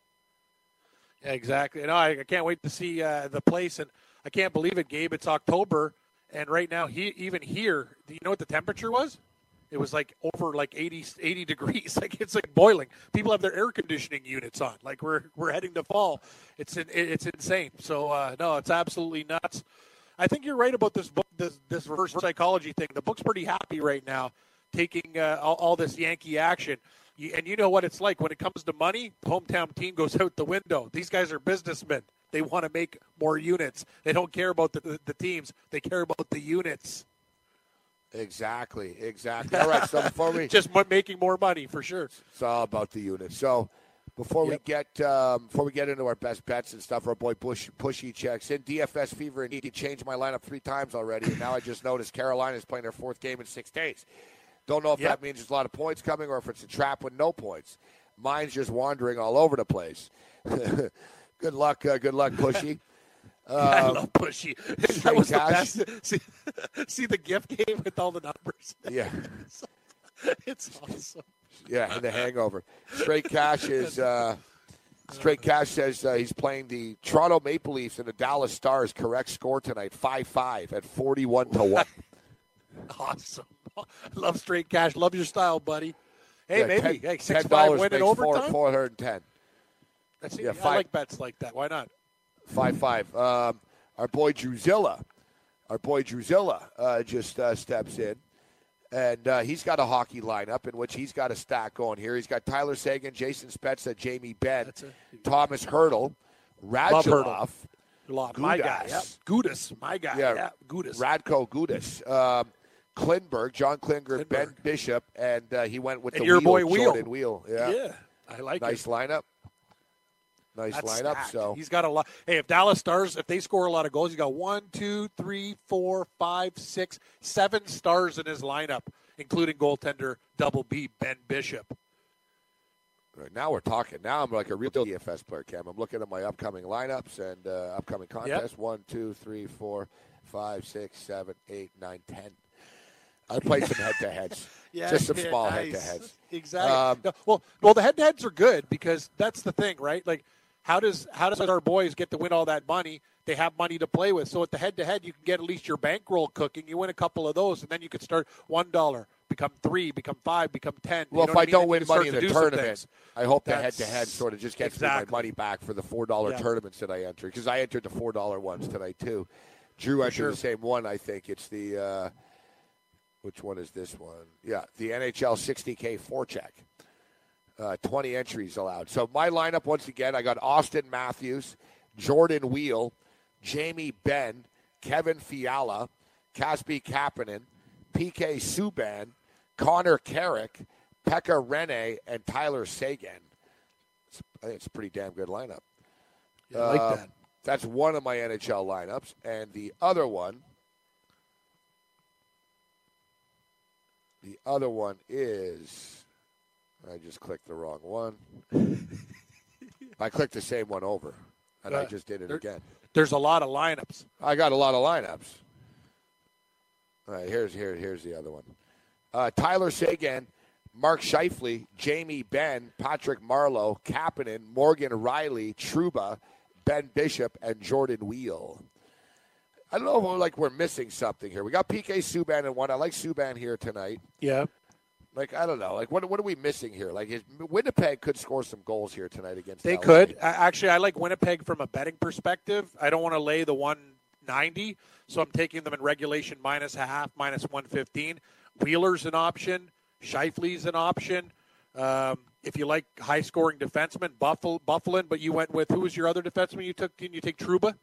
Yeah, exactly. And I, I can't wait to see uh, the place. And I can't believe it, Gabe. It's October, and right now, he, even here, do you know what the temperature was? It was like over like eighty, eighty degrees. Like it's like boiling. People have their air conditioning units on. Like we're we're heading to fall. It's in, it's insane. So uh, no, it's absolutely nuts. I think you're right about this book, this this reverse psychology thing. The book's pretty happy right now, taking uh, all, all this Yankee action. You, and you know what it's like when it comes to money. The hometown team goes out the window. These guys are businessmen. They want to make more units. They don't care about the, the teams. They care about the units. Exactly, exactly. All right, so before we... Just making more money, for sure. It's all about the units. So before yep. we get um, before we get into our best bets and stuff, our boy Bush, Bushy checks in. D F S Fever and he changed my lineup three times already, and now I just noticed Carolina's playing their fourth game in six days. Don't know if yep. that means there's a lot of points coming or if it's a trap with no points. Mine's just wandering all over the place. Good luck, uh, good luck, Bushy. Um, I love Bushy. That was cash. The best. See, see the gift game with all the numbers. Yeah. It's, it's awesome. Yeah, and the hangover. Straight Cash is uh, Straight Cash says uh, he's playing the Toronto Maple Leafs and the Dallas Stars. Correct score tonight, five five at forty-one to one. Awesome. Love Straight Cash. Love your style, buddy. Hey, yeah, maybe. ten, hey, six five win in overtime. four ten. That's it. Yeah, five, I like bets like that. Why not? Five five. Um, our boy Drusilla, our boy Drusilla uh, just uh, steps in, and uh, he's got a hockey lineup in which he's got a stack going here. He's got Tyler Seguin, Jason Spezza, Jamie Benn, Thomas Hurdle, Radulov, Gudas, my guy, yep. Gudas, my guy, yeah, yeah. Gudas, Radko Gudas, um, Klingberg, John Klingberg, Klingberg, Ben Bishop, and uh, he went with and the your wheel, boy Wheel. Jordan Weal. Yeah, yeah, I like nice it. lineup. Nice That's lineup. Stacked. So he's got a lot. Hey, if Dallas Stars, if they score a lot of goals, he's got one, two, three, four, five, six, seven stars in his lineup, including goaltender Double B Ben Bishop. Right, now we're talking. Now I'm like a real D F S player, Cam. I'm looking at my upcoming lineups and uh, upcoming contests. Yep. One, two, three, four, five, six, seven, eight, nine, ten. I played some head-to-heads, yeah, just some yeah, small nice. head-to-heads. Exactly. Um, no, well, well, the head-to-heads are good because that's the thing, right? Like, How does how does our boys get to win all that money? They have money to play with. So at the head-to-head, you can get at least your bankroll cooking. You win a couple of those, and then you could start one dollar, become three, become five, become ten. Well, you know if I, I mean? don't win money in the tournament, I hope That's, the head-to-head sort of just gets exactly. me my money back for the four dollar yeah. tournaments that I entered because I entered the four dollar ones tonight too. Drew entered sure. the same one, I think. It's the uh, – which one is this one? Yeah, the N H L sixty K four-check. Uh, twenty entries allowed. So my lineup, once again, I got Austin Matthews, Jordan Weal, Jamie Benn, Kevin Fiala, Kasperi Kapanen, P K. Subban, Connor Carrick, Pekka Rinne, and Tyler Seguin. It's, I think it's a pretty damn good lineup. Yeah, I like um, that. That's one of my N H L lineups. And the other one, the other one is... I just clicked the wrong one. I clicked the same one over, and uh, I just did it there, again. There's a lot of lineups. I got a lot of lineups. All right, here's here here's the other one. Uh, Tyler Seguin, Mark Scheifele, Jamie Benn, Patrick Marleau, Kapanen, Morgan Rielly, Trouba, Ben Bishop, and Jordan Weal. I don't know if we're, like we're missing something here. We got P K. Subban in one. I like Subban here tonight. Yeah. Like, I don't know. Like, what what are we missing here? Like, is, Winnipeg could score some goals here tonight against They L A. could. I, actually, I like Winnipeg from a betting perspective. I don't want to lay the one ninety, so I'm taking them in regulation minus a half, minus one fifteen. Wheeler's an option. Scheifele's an option. Um, if you like high-scoring defensemen, Buffalo, Bufflin, but you went with who was your other defenseman you took? Didn't you take Trouba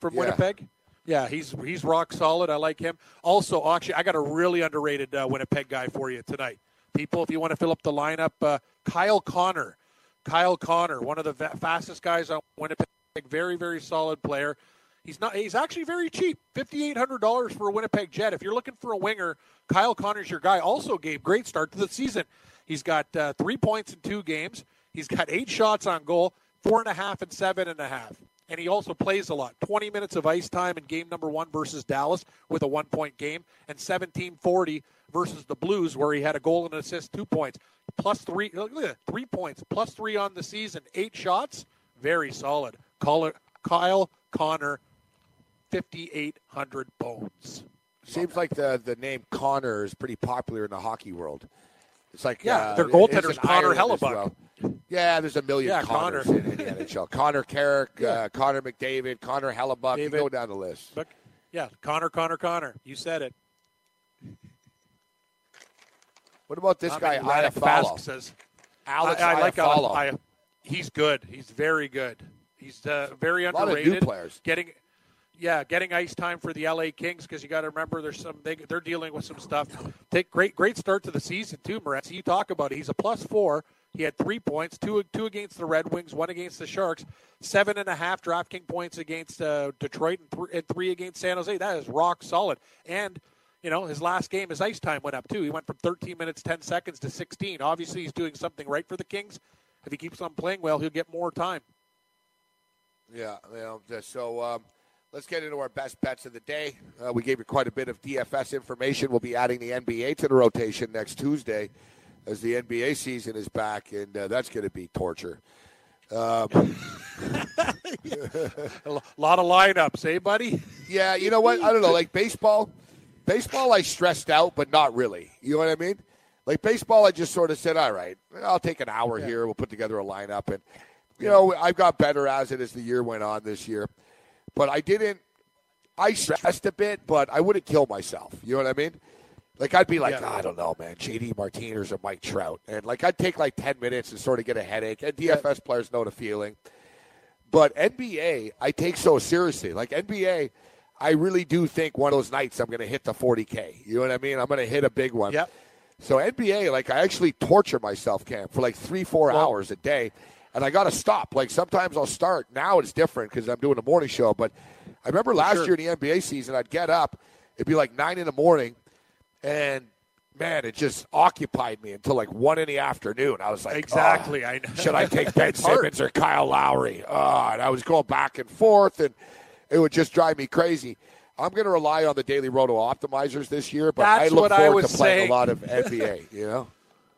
from yeah. Winnipeg? Yeah, he's he's rock solid. I like him. Also, actually, I got a really underrated uh, Winnipeg guy for you tonight. People, if you want to fill up the lineup, uh, Kyle Connor. Kyle Connor, one of the va- fastest guys on Winnipeg. Very, very solid player. He's not. He's actually very cheap, fifty-eight hundred dollars for a Winnipeg Jet. If you're looking for a winger, Kyle Connor's your guy. Also gave great start to the season. He's got uh, three points in two games. He's got eight shots on goal, four and a half and seven and a half. And he also plays a lot. twenty minutes of ice time in game number one versus Dallas with a one-point game, and seventeen forty versus the Blues where he had a goal and an assist, two points, plus three, look at that, three points, plus three on the season, eight shots, very solid. Kyle Connor, fifty-eight hundred bones. Seems like the, the name Connor is pretty popular in the hockey world. It's like yeah, uh, their goaltender's Connor Hellebuck. Well. Yeah, there's a million yeah, Connors Connor. in, in the N H L. Connor Carrick, yeah. uh, Connor McDavid, Connor Hellebuck. David. You go down the list. Look, yeah, Connor, Connor, Connor. You said it. What about this I guy, mean, Iafallo? Says, Alex I, I like Iafallo. Iafallo. He's good. He's very good. He's uh, very underrated. A lot of new players. Getting, yeah, getting ice time for the L A Kings, because you got to remember there's some they, they're dealing with some stuff. Take great great start to the season too, Moretz. You talk about it. He's a plus four. He had three points, two two against the Red Wings, one against the Sharks, seven and a half DraftKings points against uh, Detroit, and, th- and three against San Jose. That is rock solid. And you know, his last game, his ice time went up too. He went from thirteen minutes, ten seconds to sixteen. Obviously, he's doing something right for the Kings. If he keeps on playing well, he'll get more time. Yeah, you know, just so um, let's get into our best bets of the day. Uh, we gave you quite a bit of D F S information. We'll be adding the N B A to the rotation next Tuesday as the N B A season is back, and uh, that's going to be torture. Um, a lot of lineups, eh, buddy? Yeah, you know what? I don't know, like baseball... Baseball, I stressed out, but not really. You know what I mean? Like, baseball, I just sort of said, all right, I'll take an hour yeah. here. We'll put together a lineup. And, you yeah. know, I got better as it as the year went on this year. But I didn't – I stressed a bit, but I wouldn't kill myself. You know what I mean? Like, I'd be like, yeah. oh, I don't know, man, J D Martinez or Mike Trout. And, like, I'd take, like, ten minutes and sort of get a headache. And D F S yeah. players know the feeling. But N B A, I take so seriously. Like, N B A – I really do think one of those nights I'm going to hit the forty K. You know what I mean? I'm going to hit a big one. Yep. So N B A, like, I actually torture myself, Cam, for like three, four well, hours a day, and I got to stop. Like, sometimes I'll start. Now it's different because I'm doing a morning show. But I remember last sure. year in the N B A season, I'd get up. It'd be like nine in the morning, and, man, it just occupied me until like one in the afternoon. I was like, exactly. Oh, I know. Should I take Ben Simmons or Kyle Lowry? Oh, and I was going back and forth, and it would just drive me crazy. I'm going to rely on the Daily Roto optimizers this year, but That's I look forward I to playing saying. a lot of N B A, you know?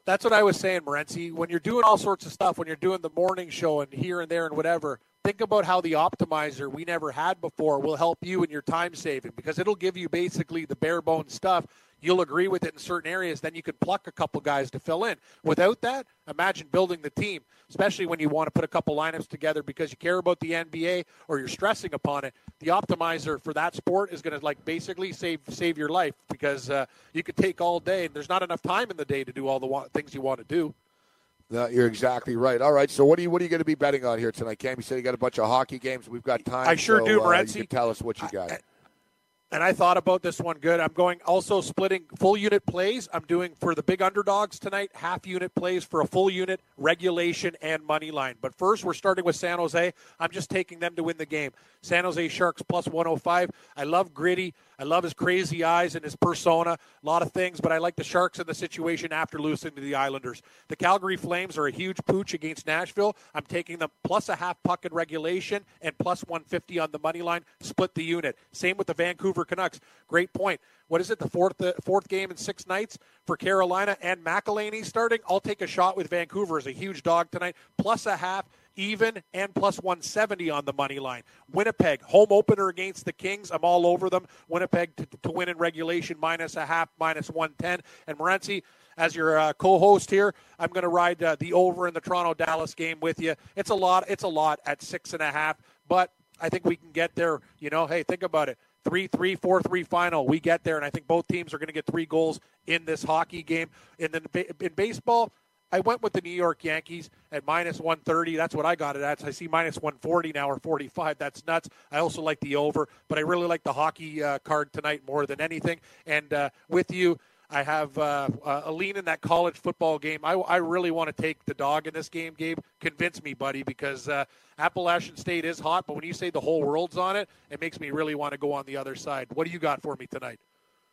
That's what I was saying, Morency. When you're doing all sorts of stuff, when you're doing the morning show and here and there and whatever, think about how the optimizer we never had before will help you in your time saving, because it'll give you basically the bare-bones stuff. You'll agree with it in certain areas. Then you can pluck a couple guys to fill in. Without that, imagine building the team, especially when you want to put a couple lineups together because you care about the N B A or you're stressing upon it. The optimizer for that sport is going to like basically save save your life because uh, you could take all day. And there's not enough time in the day to do all the wa- things you want to do. No, you're exactly right. All right, so what are you what are you going to be betting on here tonight, Cam? You said you got a bunch of hockey games. We've got time. I sure so, do, Morency. Uh, you can tell us what you got. I, I, And I thought about this one good. I'm going also splitting full unit plays. I'm doing for the big underdogs tonight, half unit plays for a full unit, regulation, and money line. But first, we're starting with San Jose. I'm just taking them to win the game. San Jose Sharks plus one oh five. I love Gritty. I love his crazy eyes and his persona, a lot of things, but I like the Sharks in the situation after losing to the Islanders. The Calgary Flames are a huge pooch against Nashville. I'm taking them plus a half puck in regulation and plus one fifty on the money line, split the unit. Same with the Vancouver Canucks. Great point. What is it, the fourth the fourth game in six nights for Carolina and McElhinney starting? I'll take a shot with Vancouver as a huge dog tonight, plus a half. Even and plus one seventy on the money line. Winnipeg, home opener against the Kings. I'm all over them. Winnipeg to, to win in regulation, minus a half, minus one ten. And Morency, as your uh, co-host here, I'm going to ride uh, the over in the Toronto-Dallas game with you. It's a lot. It's a lot at six and a half, but I think we can get there. You know, hey, think about it. three three, four three final. We get there, and I think both teams are going to get three goals in this hockey game. And then in baseball, I went with the New York Yankees at minus one thirty. That's what I got it at. So I see minus one forty now or forty-five. That's nuts. I also like the over, but I really like the hockey uh, card tonight more than anything. And uh, with you, I have uh, uh, a lean in that college football game. I, I really want to take the dog in this game, Gabe. Convince me, buddy, because uh, Appalachian State is hot, but when you say the whole world's on it, it makes me really want to go on the other side. What do you got for me tonight?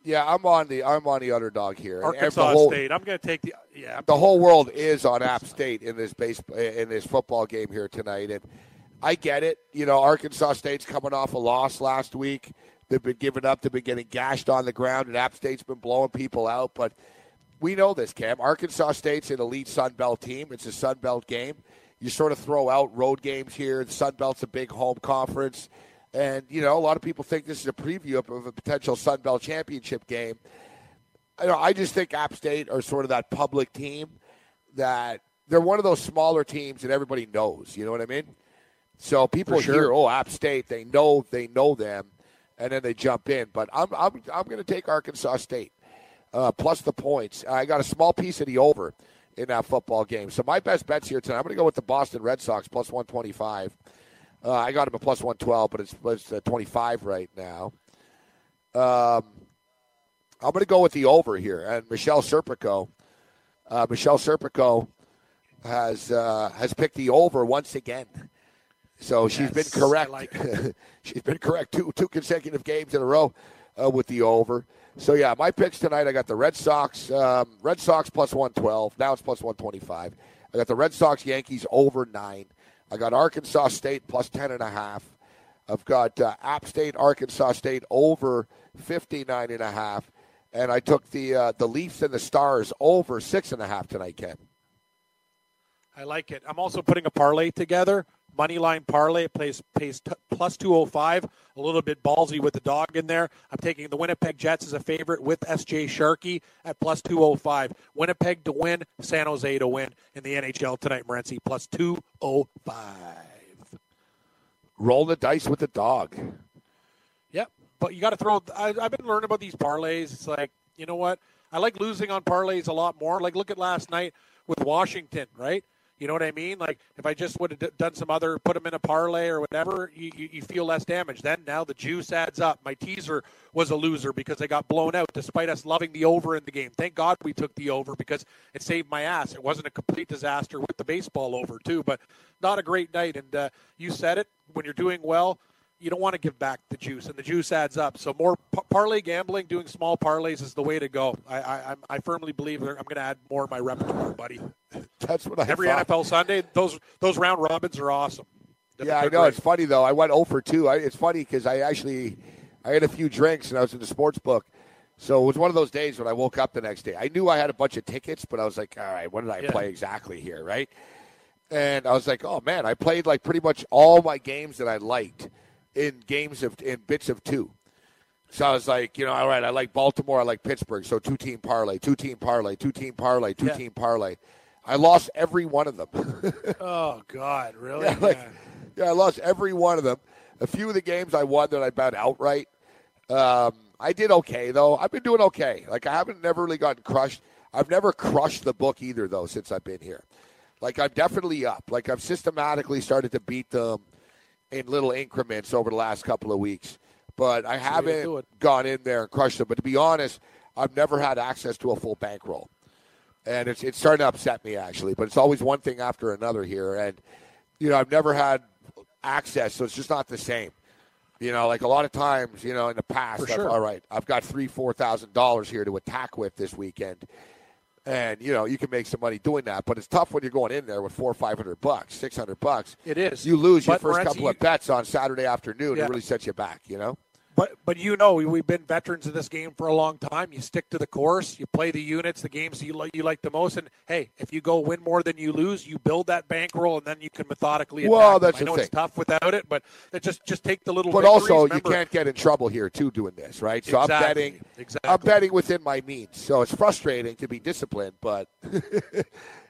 Yeah, I'm on the I'm on the underdog here. Arkansas whole, State. I'm going to take the yeah. I'm the whole world is on App State in this base in this football game here tonight, and I get it. You know, Arkansas State's coming off a loss last week. They've been giving up. They've been getting gashed on the ground, and App State's been blowing people out. But we know this, Cam. Arkansas State's an elite Sun Belt team. It's a Sun Belt game. You sort of throw out road games here. The Sun Belt's a big home conference. And, you know, a lot of people think this is a preview of a potential Sun Belt championship game. I, know, I just think App State are sort of that public team that they're one of those smaller teams that everybody knows. You know what I mean? So people sure. hear, oh, App State, they know they know them, and then they jump in. But I'm I'm I'm going to take Arkansas State uh, plus the points. I got a small piece of the over in that football game. So my best bets here tonight, I'm going to go with the Boston Red Sox plus one twenty-five. Uh, I got him at plus one twelve, but it's, it's uh, twenty-five right now. Um, I'm going to go with the over here. And Michelle Serpico, uh, Michelle Serpico has uh, has picked the over once again. So she's yes, been correct. Like she's been correct two two consecutive games in a row uh, with the over. So, yeah, my picks tonight, I got the Red Sox. Um, Red Sox plus one twelve. Now it's plus one twenty-five. I got the Red Sox, Yankees over nine. I got Arkansas State plus ten and a half. I've got uh, App State, Arkansas State over fifty-nine and a half. And I took the uh, the Leafs and the Stars over six and a half tonight, Ken. I like it. I'm also putting a parlay together. Moneyline parlay plays pays t- plus two oh five, a little bit ballsy with the dog in there. I'm taking the Winnipeg Jets as a favorite with S J Sharkey at plus two oh five. Winnipeg to win, San Jose to win in the N H L tonight, Morency, plus two oh five. Roll the dice with the dog. Yep, but you got to throw – I've been learning about these parlays. It's like, you know what? I like losing on parlays a lot more. Like, look at last night with Washington, right? You know what I mean? Like, if I just would have done some other, put them in a parlay or whatever, you, you, you feel less damage. Then now the juice adds up. My teaser was a loser because I got blown out despite us loving the over in the game. Thank God we took the over because it saved my ass. It wasn't a complete disaster with the baseball over, too, but not a great night. And uh, you said it, when you're doing well, you don't want to give back the juice, and the juice adds up. So more p- parlay gambling, doing small parlays is the way to go. I I, I firmly believe I'm going to add more in my repertoire, buddy. That's what I Every thought. N F L Sunday, those those round robins are awesome. They're yeah, I know. Great. It's funny, though. I went oh for two. I, it's funny because I actually I had a few drinks, and I was in the sports book. So it was one of those days when I woke up the next day. I knew I had a bunch of tickets, but I was like, all right, what did I yeah. play exactly here, right? And I was like, oh, man, I played like pretty much all my games that I liked. In games of in bits of two, so I was like, you know, all right, I like Baltimore, I like Pittsburgh, so two team parlay, two team parlay, two team parlay, two yeah. team parlay. I lost every one of them. Oh God, really? Yeah, like, yeah, I lost every one of them. A few of the games I won that I bet outright. Um, I did okay though. I've been doing okay. Like I haven't never really gotten crushed. I've never crushed the book either though since I've been here. Like I'm definitely up. Like I've systematically started to beat them in little increments over the last couple of weeks. But I haven't gone in there and crushed them. But to be honest, I've never had access to a full bankroll. And it's it's starting to upset me, actually. But it's always one thing after another here. And, you know, I've never had access, so it's just not the same. You know, like a lot of times, you know, in the past, I've, sure. all right, I've got three thousand dollars, four thousand dollars here to attack with this weekend. And, you know, you can make some money doing that. But it's tough when you're going in there with four or five hundred bucks, six hundred bucks. It is. You lose but your first Marenzi, couple you, of bets on Saturday afternoon. Yeah. It really sets you back, you know? But, but you know, we, we've been veterans of this game for a long time. You stick to the course. You play the units, the games you, li- you like the most. And, hey, if you go win more than you lose, you build that bankroll, and then you can methodically attack. Well, that's I know thing. It's tough without it, but it just, just take the little But victories. Also, Remember, you can't get in trouble here, too, doing this, right? So exactly, I'm betting exactly. I'm betting within my means. So it's frustrating to be disciplined, but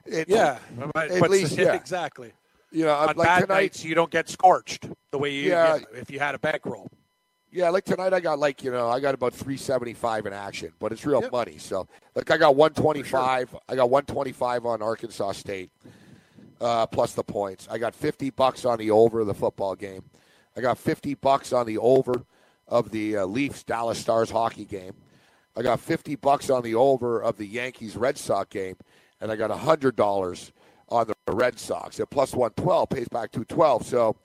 it, yeah, at but least yeah. exactly. You know, on like bad tonight, nights, you don't get scorched the way you yeah, you know, if you had a bankroll. Yeah, like tonight I got like, you know, I got about three seventy-five in action, but it's real yep. money. So, like I got one twenty-five. Sure. I got one twenty-five on Arkansas State uh, plus the points. I got fifty bucks on the over of the football game. I got fifty bucks on the over of the uh, Leafs Dallas Stars hockey game. I got fifty bucks on the over of the Yankees Red Sox game, and I got one hundred dollars on the Red Sox. At plus one twelve pays back two twelve. So,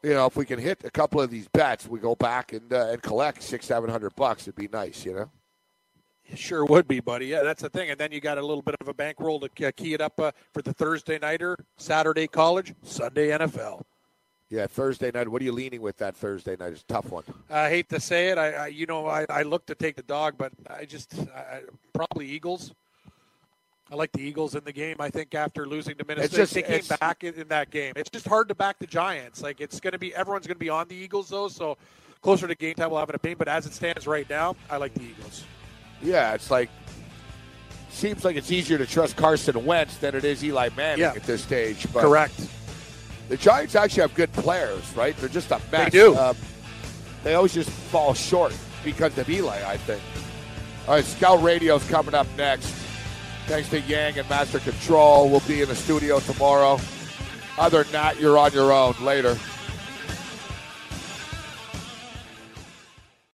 you know, if we can hit a couple of these bets, we go back and uh, and collect six, seven hundred bucks. It'd be nice, you know. It sure would be, buddy. Yeah, that's the thing. And then you got a little bit of a bankroll to key it up uh, for the Thursday nighter, Saturday college, Sunday N F L. Yeah, Thursday night. What are you leaning with that Thursday night? It's a tough one. I hate to say it. I, I you know, I, I look to take the dog, but I just I, probably Eagles. I like the Eagles in the game. I think after losing to Minnesota, just, they came back in, in that game. It's just hard to back the Giants. Like it's going to be everyone's going to be on the Eagles though. So closer to game time, we'll have an opinion. But as it stands right now, I like the Eagles. Yeah, it's like seems like it's easier to trust Carson Wentz than it is Eli Manning yeah. at this stage. But correct. The Giants actually have good players, right? They're just a mess. They do. Um, they always just fall short because of Eli, I think. All right, Scout Radio's coming up next. Thanks to Yang and Master Control. We'll be in the studio tomorrow. Other than that, you're on your own. Later.